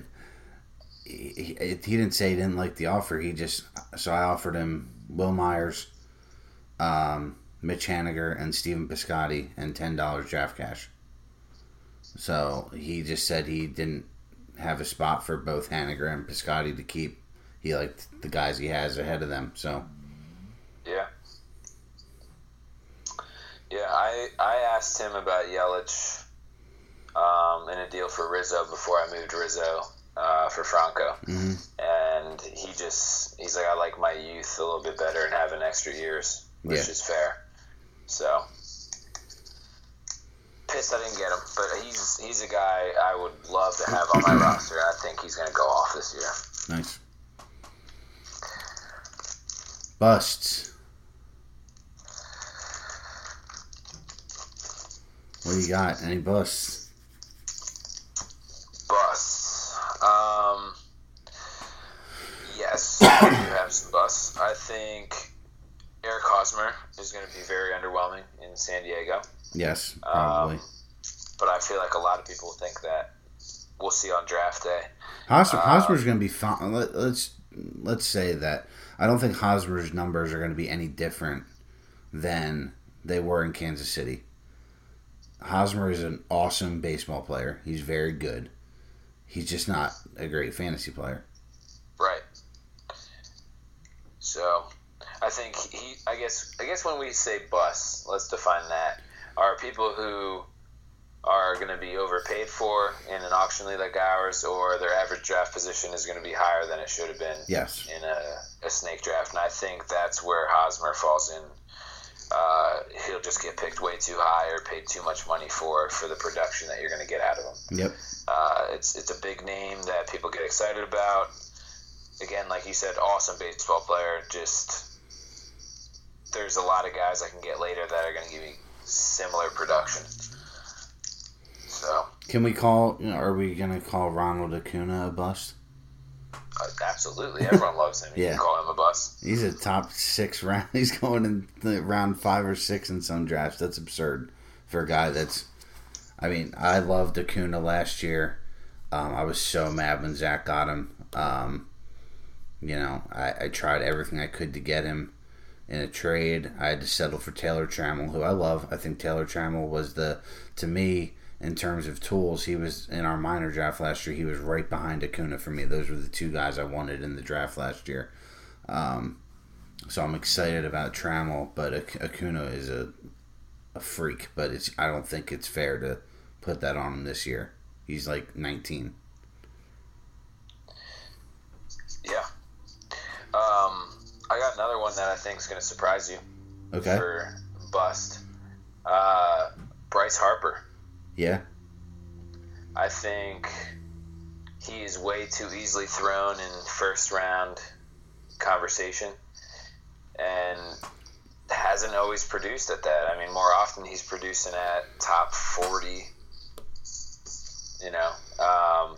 he didn't say he didn't like the offer. He just so I offered him Will Myers, Mitch Haniger, and Steven Piscotty, and $10 draft cash. So he just said he didn't have a spot for both Haniger and Piscotty to keep. He liked the guys he has ahead of them. So yeah, I asked him about Yelich in a deal for Rizzo before I moved Rizzo for Franco, and he's like, I like my youth a little bit better and having extra years, which is fair. So pissed I didn't get him, but he's a guy I would love to have on my roster. I think he's going to go off this year. Nice. Busts. What do you got? Any busts? Busts. Yes, I do have some busts. I think Eric Hosmer is going to be very underwhelming in San Diego. Yes, probably. But I feel like a lot of people think that we'll see on draft day. Hosmer's going to be fine. Let's say that I don't think Hosmer's numbers are going to be any different than they were in Kansas City. Hosmer is an awesome baseball player. He's very good. He's just not a great fantasy player. Right. So, I think I guess when we say bust, let's define that. Are people who are going to be overpaid for in an auction league like ours, or their average draft position is going to be higher than it should have been in a snake draft. And I think that's where Hosmer falls in. He'll just get picked way too high or paid too much money for the production that you're going to get out of him. Yep. It's a big name that people get excited about. Again, like you said, awesome baseball player. Just there's a lot of guys I can get later that are going to give me similar production. So can we call? Are we going to call Ronald Acuna a bust? Absolutely, everyone loves him. You can call him a bust. He's a top 6 round. He's going in the round 5 or 6 in some drafts. That's absurd for a guy that's. I mean, I loved Acuna last year. I was so mad when Zach got him. I tried everything I could to get him in a trade. I had to settle for Taylor Trammell, who I love. I think Taylor Trammell was to me. In terms of tools, he was in our minor draft last year. He was right behind Acuna for me. Those were the two guys I wanted in the draft last year. So I'm excited about Trammell, but Acuna is a freak. But I don't think it's fair to put that on him this year. He's like 19. Yeah. I got another one that I think is going to surprise you. Okay. For bust, Bryce Harper. Yeah, I think he is way too easily thrown in first round conversation and hasn't always produced at that. I mean, more often he's producing at top 40, I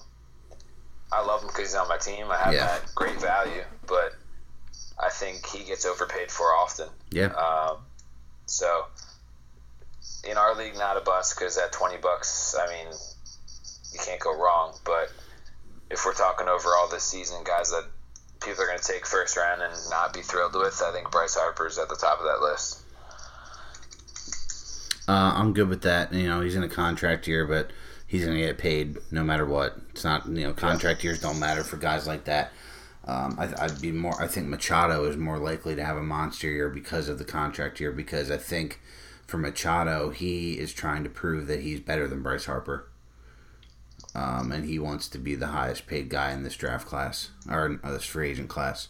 love him because he's on my team. I have that great value, but I think he gets overpaid for often. Yeah. So in our league, not a bust because at $20, I mean, you can't go wrong. But if we're talking overall this season, guys that people are going to take first round and not be thrilled with, I think Bryce Harper's at the top of that list. I'm good with that. He's in a contract year, but he's going to get paid no matter what. It's not, contract years don't matter for guys like that. I think Machado is more likely to have a monster year because of the contract year, because I think for Machado, he is trying to prove that he's better than Bryce Harper. And he wants to be the highest paid guy in this draft class, or this free agent class.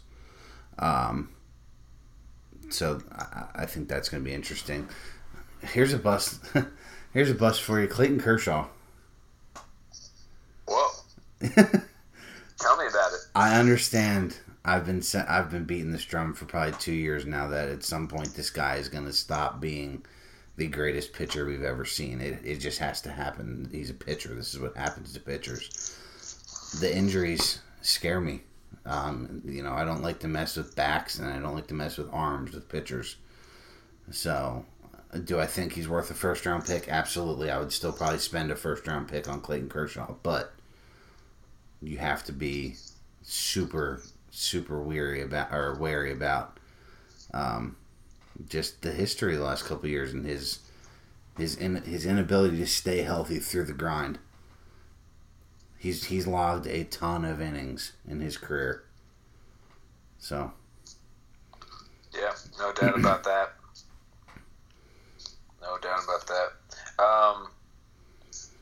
So I think that's going to be interesting. Here's a bust. Here's a bust for you. Clayton Kershaw. Whoa. Tell me about it. I understand. I've been beating this drum for probably 2 years now that at some point this guy is going to stop being the greatest pitcher we've ever seen. It just has to happen. He's a pitcher. This is what happens to pitchers. The injuries scare me. I don't like to mess with backs, and I don't like to mess with arms with pitchers. So, do I think he's worth a first-round pick? Absolutely. I would still probably spend a first-round pick on Clayton Kershaw, but you have to be super, super wary about just the history the last couple of years and his his inability to stay healthy through the grind. He's logged a ton of innings in his career. So. Yeah, no doubt about that. No doubt about that.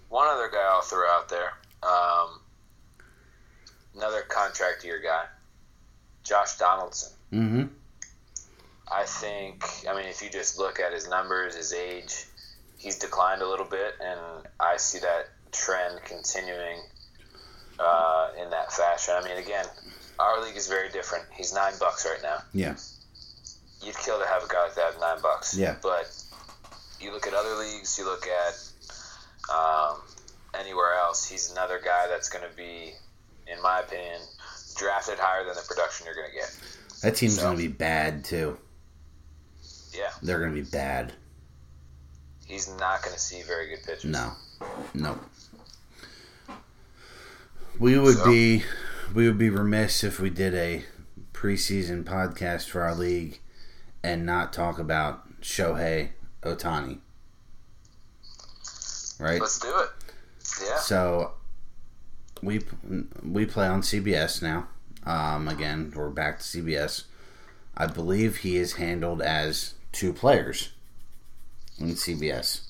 One other guy I'll throw out there. Another contract year guy, Josh Donaldson. Mm-hmm. I think, I mean, if you just look at his numbers, his age, he's declined a little bit, and I see that trend continuing in that fashion. I mean, again, our league is very different. He's $9 right now. Yeah. You'd kill to have a guy like that at $9. Yeah. But you look at other leagues, you look at anywhere else, he's another guy that's going to be, in my opinion, drafted higher than the production you're going to get. That team's going to be bad, too. Yeah. They're going to be bad. He's not going to see very good pitches. No. We would be remiss if we did a preseason podcast for our league and not talk about Shohei Ohtani. Right? Let's do it. Yeah. So we play on CBS now. Again, we're back to CBS. I believe he is handled as two players in CBS.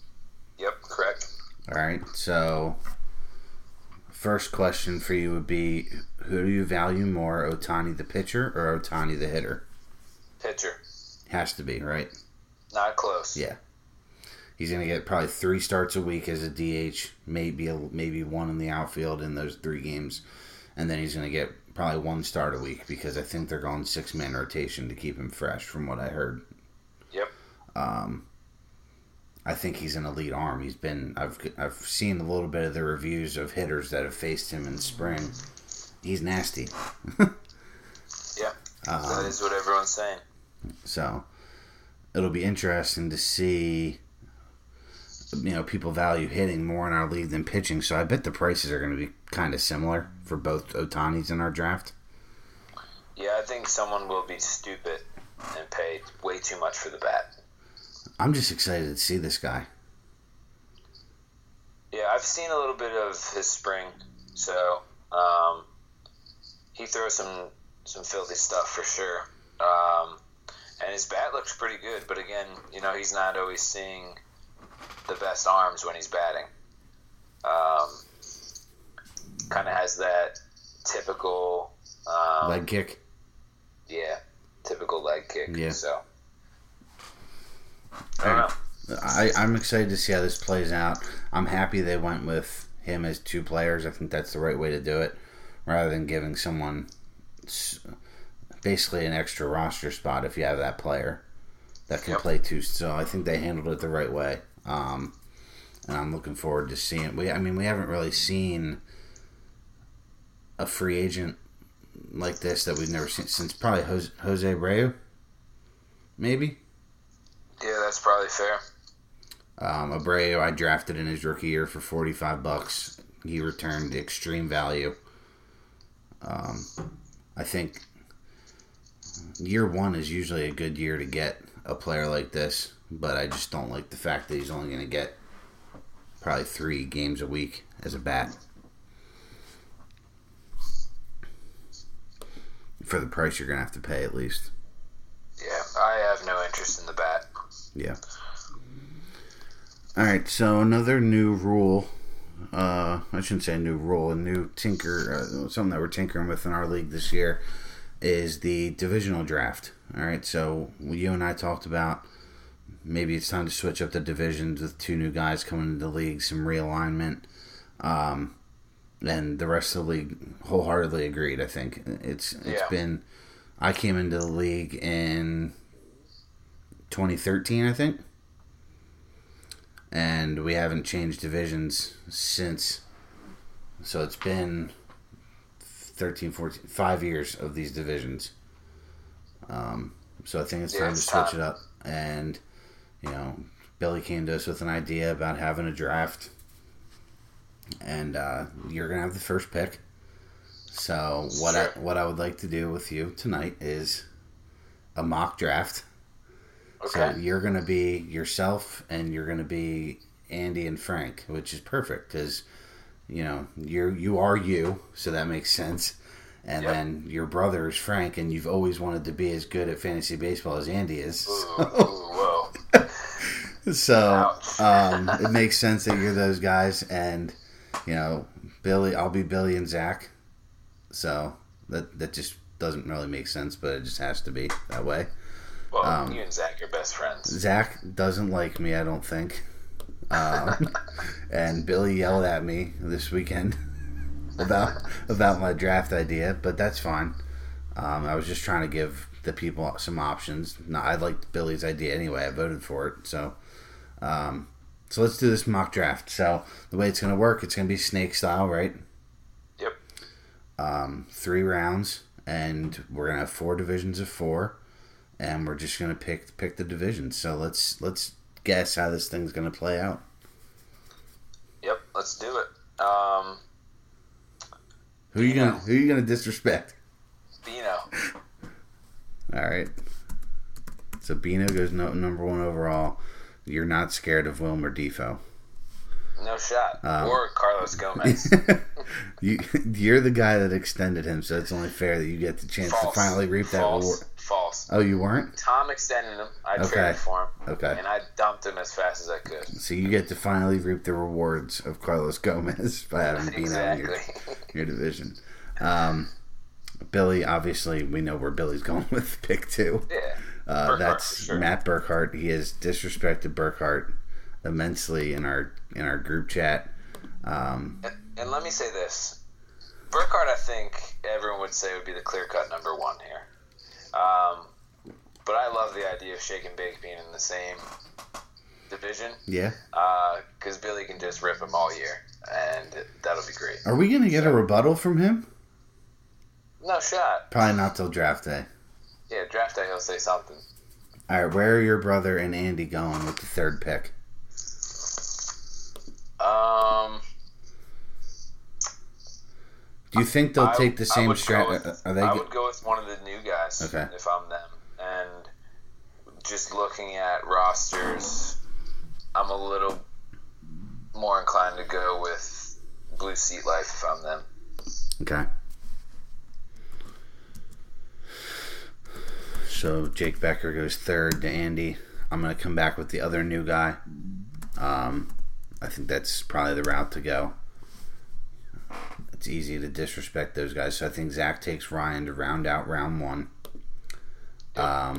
Yep, correct. All right, so first question for you would be, who do you value more, Ohtani the pitcher or Ohtani the hitter? Pitcher. Has to be, right? Not close. Yeah. He's going to get probably 3 starts a week as a DH, maybe one in the outfield in those 3 games, and then he's going to get probably 1 start a week because I think they're going 6-man rotation to keep him fresh from what I heard. Yep. I think he's an elite arm. He's been I've seen a little bit of the reviews of hitters that have faced him in spring. He's nasty. Yeah. That is what everyone's saying. So it'll be interesting to see, you know, people value hitting more in our league than pitching, so I bet the prices are going to be kind of similar for both Ohtanis in our draft. Yeah, I think someone will be stupid and pay way too much for the bat. I'm just excited to see this guy. Yeah, I've seen a little bit of his spring, so he throws some filthy stuff for sure. And his bat looks pretty good, but again, you know, he's not always seeing the best arms when he's batting. Kind of has that typical leg kick. Yeah, typical leg kick. Yeah. So I'm excited to see how this plays out. I'm happy they went with him as two players. I think that's the right way to do it, rather than giving someone basically an extra roster spot if you have that player that can play two. So I think they handled it the right way. And I'm looking forward to seeing. We haven't really seen a free agent like this that we've never seen since probably José Berríos, maybe. Yeah, that's probably fair. Abreu, I drafted in his rookie year for $45. He returned extreme value. I think year one is usually a good year to get a player like this, but I just don't like the fact that he's only going to get probably 3 games a week as a bat for the price you're going to have to pay at least. Yeah, I have no interest in the bat. Yeah. All right, so another new rule. I shouldn't say new rule. A new something that we're tinkering with in our league this year is the divisional draft. All right, so you and I talked about maybe it's time to switch up the divisions with 2 new guys coming into the league, some realignment. And the rest of the league wholeheartedly agreed, I think. It's been... I came into the league in 2013, I think. And we haven't changed divisions since. So it's been 13, 14, 5 years of these divisions. So I think it's time to switch it up. And, you know, Billy came to us with an idea about having a draft. And you're going to have the first pick. So what I would like to do with you tonight is a mock draft Okay. So you're going to be yourself, and you're going to be Andy and Frank, which is perfect because, you know, you are you, so that makes sense. And then your brother is Frank, and you've always wanted to be as good at fantasy baseball as Andy is. So, it makes sense that you're those guys. And, you know, I'll be Billy and Zach. So that just doesn't really make sense, but it just has to be that way. Well, you and Zach are best friends. Zach doesn't like me, I don't think. And Billy yelled at me this weekend about my draft idea, but that's fine. I was just trying to give the people some options. No, I liked Billy's idea anyway. I voted for it. So let's do this mock draft. So the way it's going to work, it's going to be snake style, right? Yep. 3 rounds, and we're going to have 4 divisions of 4. And we're just gonna pick the division. So let's guess how this thing's gonna play out. Yep, let's do it. Who are you gonna disrespect? Bino. All right. So Bino goes number 1 overall. You're not scared of Wilmer Defoe. No shot. Or Carlos Gomez. You're the guy that extended him, so it's only fair that you get the chance to finally reap that reward. False. Oh, you weren't? Tom extended him. I traded for him. Okay. And I dumped him as fast as I could. So you get to finally reap the rewards of Carlos Gomez by having been in your division. Billy, obviously, we know where Billy's going with pick 2. Yeah. That's sure. Matt Burkhart. He has disrespected Burkhart immensely in our group chat. And let me say this. Burkhart, I think everyone would say, would be the clear-cut number 1 here. But I love the idea of Shake and Bake being in the same division. Yeah. Because Billy can just rip him all year, and that'll be great. Are we going to get a rebuttal from him? No shot. Probably not till draft day. Yeah, draft day he'll say something. All right, where are your brother and Andy going with the 3rd pick? Do you think they'll take the same strategy? I would go with one of the new guys if I'm them. And just looking at rosters, I'm a little more inclined to go with Blue Seat Life if I'm them. Okay. So Jake Becker goes 3rd to Andy. I'm going to come back with the other new guy. I think that's probably the route to go. It's easy to disrespect those guys. So I think Zach takes Ryan to round out round 1. And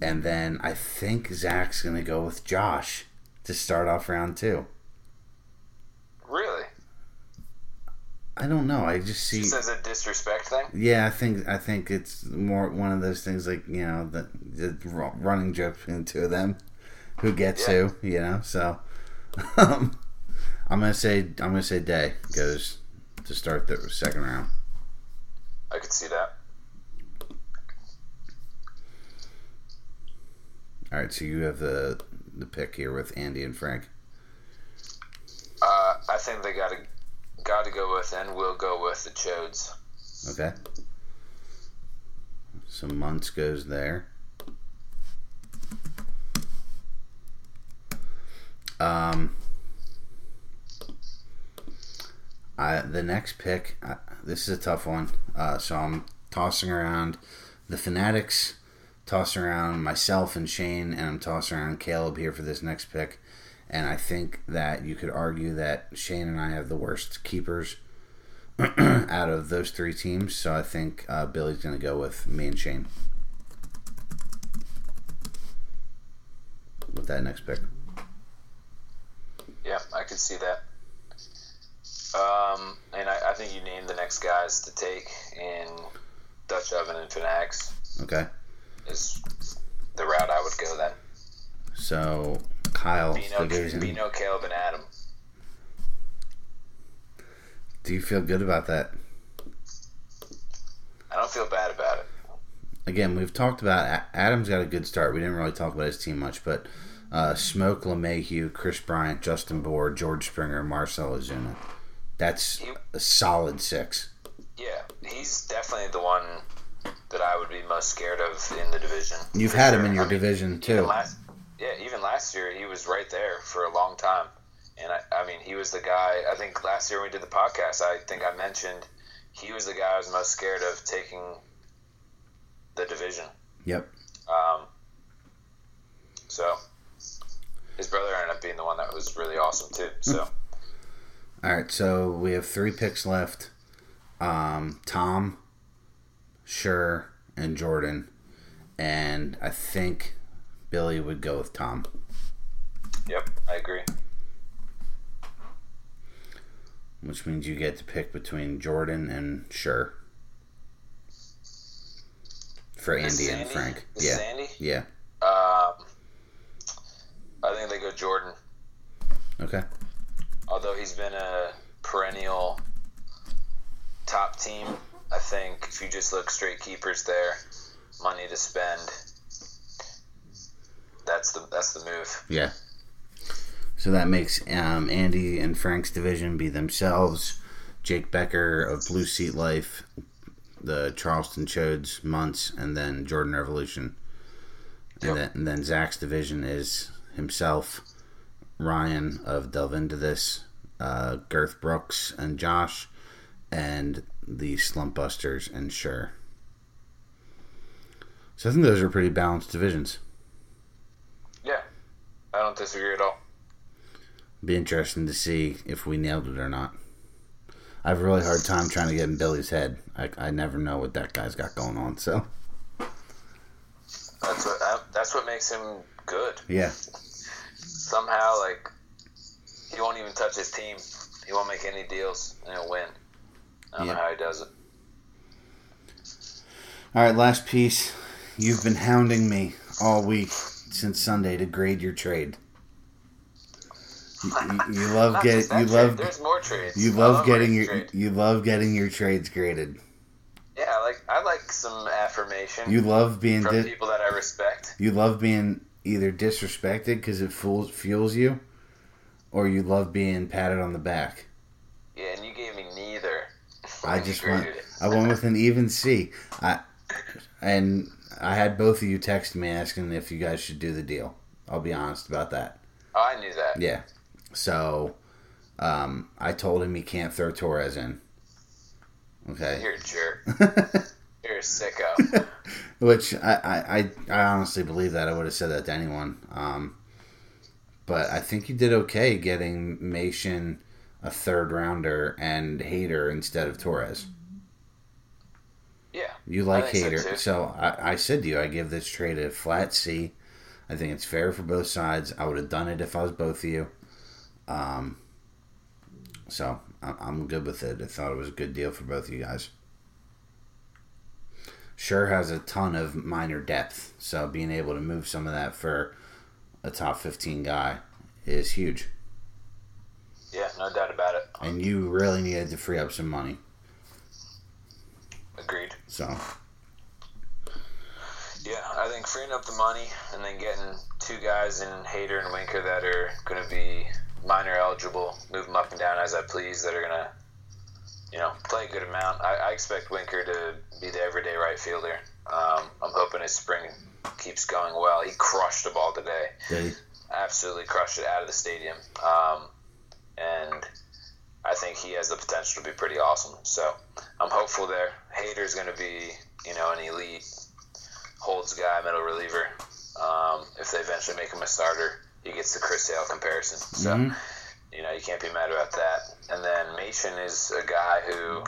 then I think Zach's going to go with Josh to start off round 2. Really? I don't know. I just see... Just as a disrespect thing? Yeah, I think it's more one of those things like, you know, the running joke between the 2 of them. Who gets who, you know? So... I'm gonna say Day goes to start the 2nd round. I could see that. All right, so you have the pick here with Andy and Frank. I think they got to go with and will go with the Chodes. Okay. So Muntz goes there. The next pick, this is a tough one, so I'm tossing around the Fanatics, tossing around myself and Shane, and I'm tossing around Caleb here for this next pick, and I think that you could argue that Shane and I have the worst keepers out of those 3 teams, so I think Billy's going to go with me and Shane with that next pick. Yeah, I could see that. And I think you named the next guys to take in Dutch Oven and Fanatics. Okay. Is the route I would go then. So, Kyle. Bino, Caleb, and Adam. Do you feel good about that? I don't feel bad about it. Again, we've talked about Adam's got a good start. We didn't really talk about his team much, but Smoke, LeMahieu, Chris Bryant, Justin Bohr, George Springer, Marcell Ozuna. That's a solid 6. Yeah, he's definitely the one that I would be I'm most scared of in the division. You've had him in your division, too. Even last year, he was right there for a long time. And, I mean, he was the guy, I think last year when we did the podcast, I think I mentioned he was the guy I was most scared of taking the division. Yep. So his brother ended up being the one that was really awesome, too. So. All right, so we have 3 picks left. Tom, Scher, and Jordan. And I think Billy would go with Tom. Yep, I agree. Which means you get to pick between Jordan and Scher. For Andy and Frank. Is Sandy? Yeah. I think they go Jordan. Okay. Although he's been a perennial top team, I think if you just look straight keepers there, money to spend, that's the move. Yeah. So that makes Andy and Frank's division be themselves, Jake Becker of Blue Seat Life, the Charleston Chodes, Muntz, and then Jordan Revolution. Yep. And then Zach's division is himself, Ryan of Delve Into This, Girth Brooks and Josh, and the Slump Busters and Scher. So I think those are pretty balanced divisions. Yeah, I don't disagree at all. Be interesting to see if we nailed it or not. I have a really hard time trying to get in Billy's head. I never know what that guy's got going on. So that's what makes him good. Yeah. Somehow, like, he won't even touch his team. He won't make any deals, and he'll win. I don't know how he does it. All right, last piece. You've been hounding me all week since Sunday to grade your trade. You love getting your trades graded. Yeah, I like some affirmation. You love being from people that I respect. You love being either disrespected because it fuels you, or you love being patted on the back. Yeah, and you gave me neither. I went with an even C. I had both of you text me asking if you guys should do the deal. I'll be honest about that. Oh, I knew that. Yeah. So, I told him he can't throw Torres in. Okay. You're a jerk. You're a sicko. Which I honestly believe that. I would have said that to anyone. But I think you did okay getting Mason, a third rounder, and Hader instead of Torres. Yeah. You like Hader. So I said to you, I give this trade a flat C. I think it's fair for both sides. I would have done it if I was both of you. So I'm good with it. I thought it was a good deal for both of you guys. Sure has a ton of minor depth, so being able to move some of that for a top 15 guy is huge. Yeah, no doubt about it. And you really needed to free up some money. Agreed. So. Yeah, I think freeing up the money and then getting 2 guys in Hader and Winker that are going to be minor eligible, move them up and down as I please, that are going to, play a good amount. I expect Winker to be the everyday right fielder. I'm hoping his spring keeps going well. He crushed the ball today. Yeah. Absolutely crushed it out of the stadium. And I think he has the potential to be pretty awesome. So I'm hopeful there. Hader's going to be, an elite holds guy, middle reliever. If they eventually make him a starter, he gets the Chris Sale comparison. So, you can't be mad about that. And then Mason is a guy who,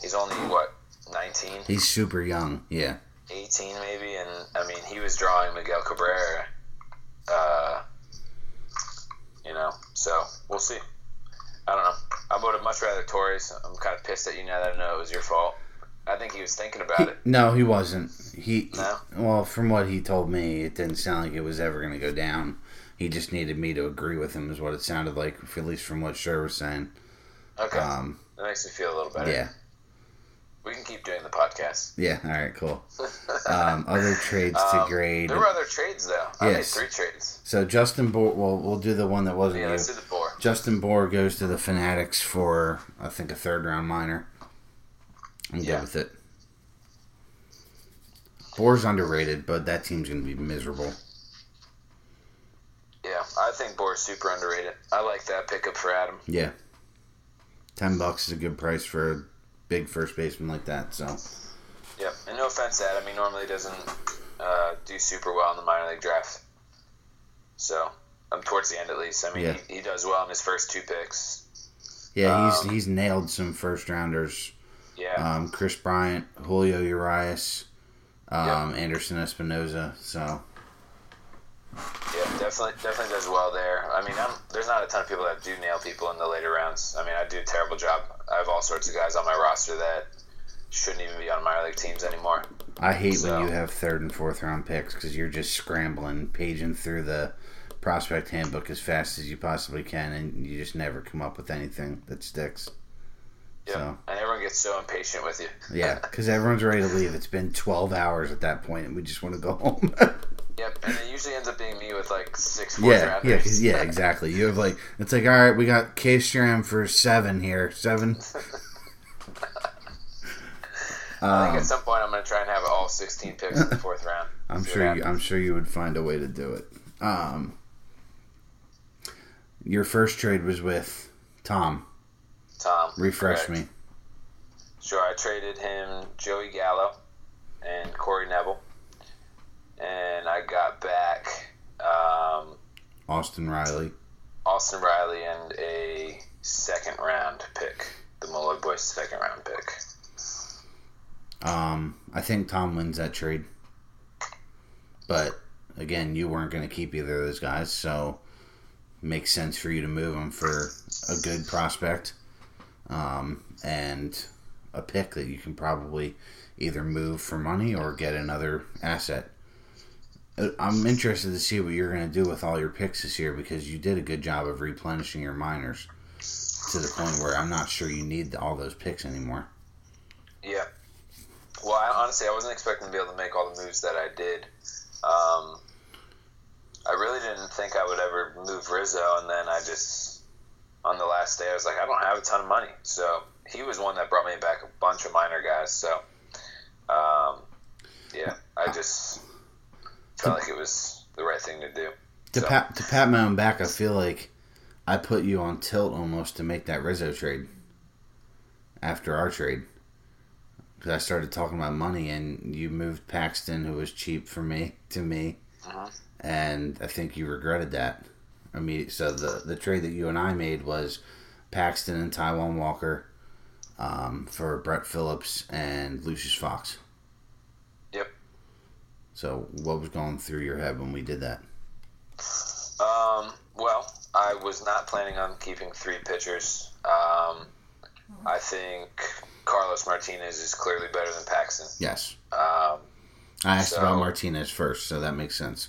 he's only, 19? He's super young, yeah. 18 maybe, and, he was drawing Miguel Cabrera, so we'll see. I don't know. I would have much rather Torres. I'm kind of pissed at you now that I know it was your fault. I think he was thinking about it. No, he wasn't. Well, from what he told me, it didn't sound like it was ever going to go down. He just needed me to agree with him is what it sounded like, at least from what Scher was saying. Okay. That makes me feel a little better. Yeah. We can keep doing the podcast. Yeah, all right, cool. Other trades to grade. There were other trades, though. Yes. I made 3 trades. So Justin Bohr, well, we'll do the one that wasn't you. Yeah, let's do the Bohr. Justin Bohr goes to the Fanatics for, I think, a third-round minor. I'm good with it. Bohr's underrated, but that team's going to be miserable. Yeah, I think Bohr's super underrated. I like that pickup for Adam. Yeah. $10 is a good price for a big first baseman like that, so. Yeah, and no offense to Adam. He normally doesn't do super well in the minor league draft. So, towards the end at least. I mean, yeah. he does well in his first two picks. Yeah, he's nailed some first-rounders. Yeah. Chris Bryant, Julio Urias, yep. Anderson Espinosa, so. Yeah, definitely does well there. I mean, there's not a ton of people that do nail people in the later rounds. I mean, I do a terrible job. I have all sorts of guys on my roster that shouldn't even be on minor league teams anymore. I hate when you have third and fourth round picks because you're just scrambling, paging through the prospect handbook as fast as you possibly can, and you just never come up with anything that sticks. Yeah, so. And everyone gets so impatient with you. Yeah, because everyone's ready to leave. It's been 12 hours at that point, and we just want to go home. Yep, and it usually ends up being me with, like, 6 fourth rounders. Yeah, exactly. You have, like, it's like, all right, we got K Stram for 7 here. 7. I think at some point I'm going to try and have all 16 picks in the fourth round. I'm sure you would find a way to do it. Your first trade was with Tom. Refresh correct. Me. Sure, I traded him Joey Gallo and Corey Neville. And I got back Austin Riley and a second round pick, the Molloy Boys second round pick. I think Tom wins that trade, but again, you weren't going to keep either of those guys, so it makes sense for you to move them for a good prospect and a pick that you can probably either move for money or get another asset. I'm interested to see what you're going to do with all your picks this year because you did a good job of replenishing your minors to the point where I'm not sure you need all those picks anymore. Yeah. Well, honestly, I wasn't expecting to be able to make all the moves that I did. I really didn't think I would ever move Rizzo, and then I just, on the last day, I was like, I don't have a ton of money. So he was one that brought me back a bunch of minor guys. So, I just... felt like it was the right thing to do. To pat my own back, I feel like I put you on tilt almost to make that Rizzo trade after our trade. Because I started talking about money, and you moved Paxton, who was cheap for me, to me. Uh-huh. And I think you regretted that. I mean, so the trade that you and I made was Paxton and Taijuan Walker for Brett Phillips and Lucius Fox. So, what was going through your head when we did that? Well, I was not planning on keeping three pitchers. I think Carlos Martinez is clearly better than Paxton. Yes. I asked about Martinez first, so that makes sense.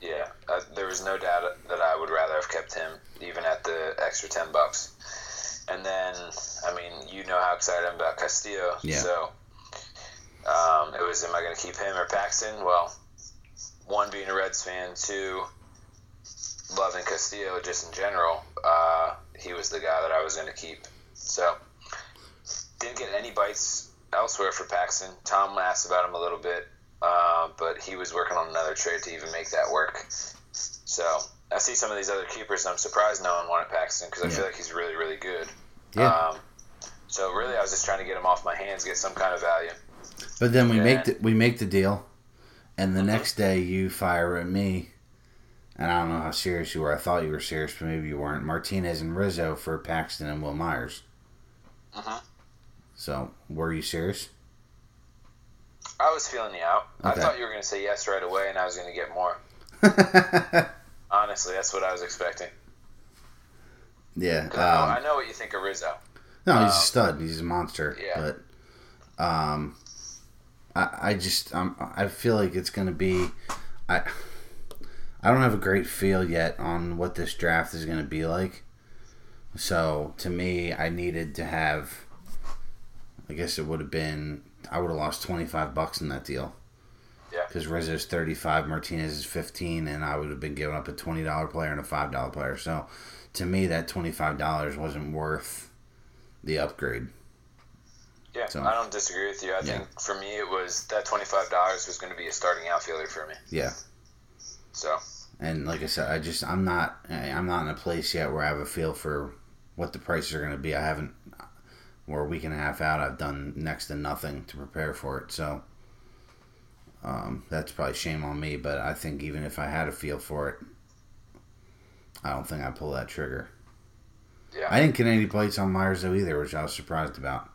Yeah, there was no doubt that I would rather have kept him, even at the extra $10. And then, I mean, you know how excited I'm about Castillo. Yeah. So. It was, am I going to keep him or Paxton? Well, one, being a Reds fan, two, loving Castillo just in general, he was the guy that I was going to keep. So, didn't get any bites elsewhere for Paxton. Tom asked about him a little bit, but he was working on another trade to even make that work. So, I see some of these other keepers, and I'm surprised no one wanted Paxton because I feel like he's really, really good. Yeah. So, really, I was just trying to get him off my hands, get some kind of value. But then we make the deal, and the next day you fire at me, and I don't know how serious you were. I thought you were serious, but maybe you weren't. Martinez and Rizzo for Paxton and Will Myers. Uh-huh. So, were you serious? I was feeling you out. Okay. I thought you were going to say yes right away, and I was going to get more. Honestly, that's what I was expecting. Yeah. I know what you think of Rizzo. No, he's a stud. He's a monster. Yeah. But, I feel like it's going to be, I don't have a great feel yet on what this draft is going to be like. So, to me, I needed to have, I guess I would have lost $25 in that deal. Yeah. Because Rizzo's 35, Martinez is 15, and I would have been giving up a $20 player and a $5 player. So, to me, that $25 wasn't worth the upgrade. Yeah, so I don't disagree with you. I think for me it was that $25 was going to be a starting outfielder for me. Yeah. So. And like I said, I'm not in a place yet where I have a feel for what the prices are going to be. I haven't. We're a week and a half out. I've done next to nothing to prepare for it. So that's probably shame on me. But I think even if I had a feel for it, I don't think I'd pull that trigger. Yeah. I didn't get any plates on Myers though either, which I was surprised about.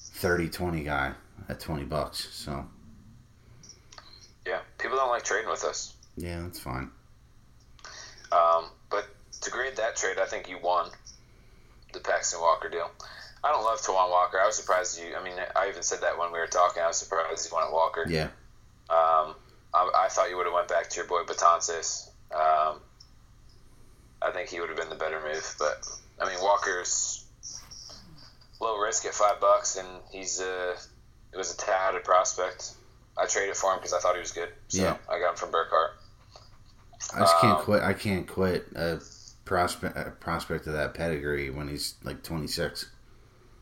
30-20 guy at $20. So. Yeah, people don't like trading with us. Yeah, that's fine. But to grade that trade, I think you won the Paxton Walker deal. I don't love Tawan Walker. I was surprised you. I mean, I even said that when we were talking. I was surprised you wanted Walker. Yeah. I thought you would have went back to your boy Betances. I think he would have been the better move. But I mean, Walker's low risk at $5, and it was a touted prospect. I traded for him because I thought he was good. So yeah. I got him from Burkhart. I just can't quit. I can't quit a prospect of that pedigree when he's like 26.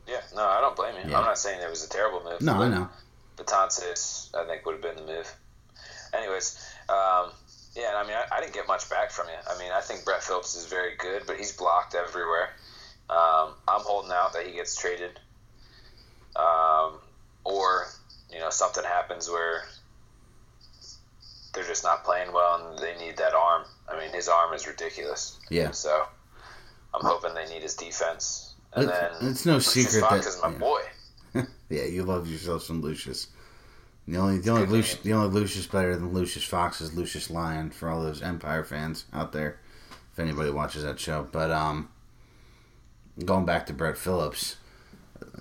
Yeah, no, I don't blame you. Yeah. I'm not saying it was a terrible move. No, I know. Betances, I think, would have been the move. Anyways, yeah, I mean, I didn't get much back from you. I mean, I think Brett Phillips is very good, but he's blocked everywhere. I'm holding out that he gets traded. Or... you know, something happens where they're just not playing well and they need that arm. I mean, his arm is ridiculous. Yeah. So I'm hoping they need his defense. And it's no secret that Lucius Fox is my boy. Yeah, you love yourself some Lucius. The only Lucius better than Lucius Fox is Lucius Lyon for all those Empire fans out there, if anybody watches that show. But going back to Brett Phillips.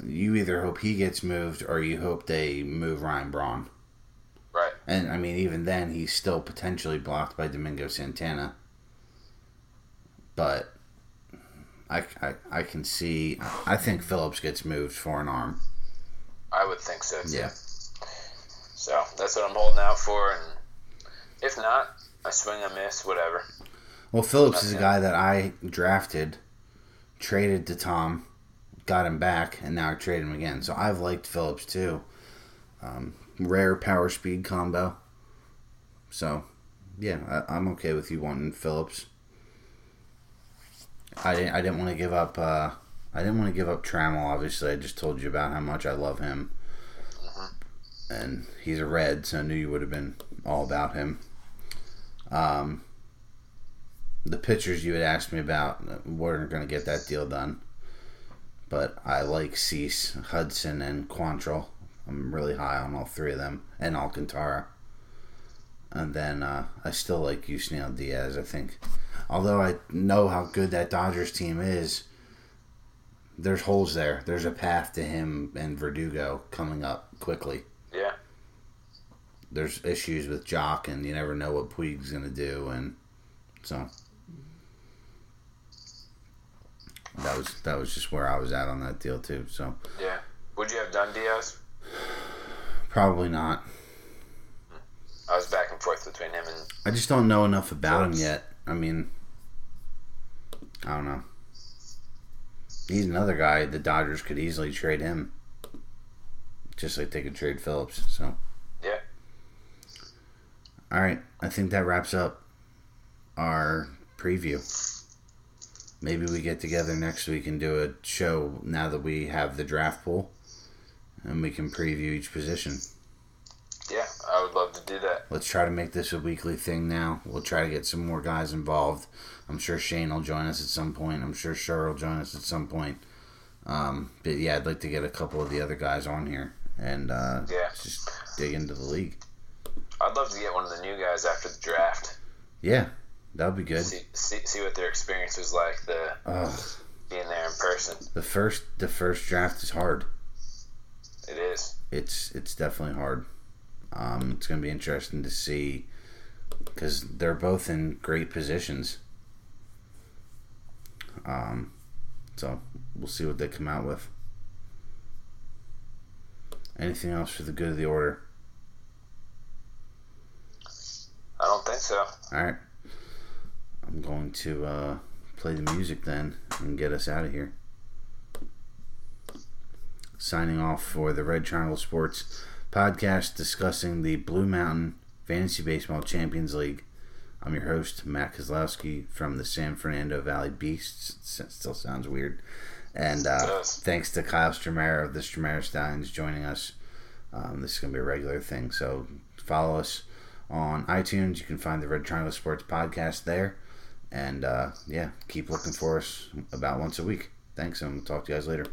You either hope he gets moved or you hope they move Ryan Braun. Right. And, I mean, even then, he's still potentially blocked by Domingo Santana. But I can see... I think Phillips gets moved for an arm. I would think so, too. Yeah. So, that's what I'm holding out for. And if not, I swing a miss, whatever. Well, Phillips is a guy that I drafted, traded to Tom... got him back, and now I trade him again. So I've liked Phillips, too. Rare power-speed combo. So, yeah, I'm okay with you wanting Phillips. I didn't want to give up. I didn't want to give up Trammell. Obviously, I just told you about how much I love him, and he's a Red, so I knew you would have been all about him. The pitchers you had asked me about weren't going to get that deal done. But I like Cease, Hudson, and Quantrill. I'm really high on all three of them. And Alcantara. And then I still like Yusniel Diaz, I think. Although I know how good that Dodgers team is, there's holes there. There's a path to him and Verdugo coming up quickly. Yeah. There's issues with Jock, and you never know what Puig's going to do. And so... That was just where I was at on that deal too. So yeah, would you have done Diaz? Probably not. I was back and forth between him and. I just don't know enough about Phillips. Him yet. I mean, I don't know. He's another guy the Dodgers could easily trade him, just like they could trade Phillips. So yeah. All right, I think that wraps up our preview. Maybe we get together next week and do a show now that we have the draft pool, and we can preview each position. Yeah, I would love to do that. Let's try to make this a weekly thing now. We'll try to get some more guys involved. I'm sure Shane will join us at some point. I'm sure Sher will join us at some point. But yeah, I'd like to get a couple of the other guys on here and just dig into the league. I'd love to get one of the new guys after the draft. Yeah. That would be good. See what their experience was like, being there in person. The first draft is hard. It is. It's definitely hard. It's going to be interesting to see because they're both in great positions. So we'll see what they come out with. Anything else for the good of the order? I don't think so. All right. I'm going to play the music then and get us out of here. signing off for the Red Triangle Sports Podcast discussing the Blue Mountain Fantasy Baseball Champions League. I'm your host, Matt Kozlowski from the San Fernando Valley Beasts. It still sounds weird. And thanks to Kyle Stramare of the Stramare Stallions joining us. This is going to be a regular thing, so follow us on iTunes. You can find the Red Triangle Sports Podcast there. And, keep looking for us about once a week. Thanks, and we'll talk to you guys later.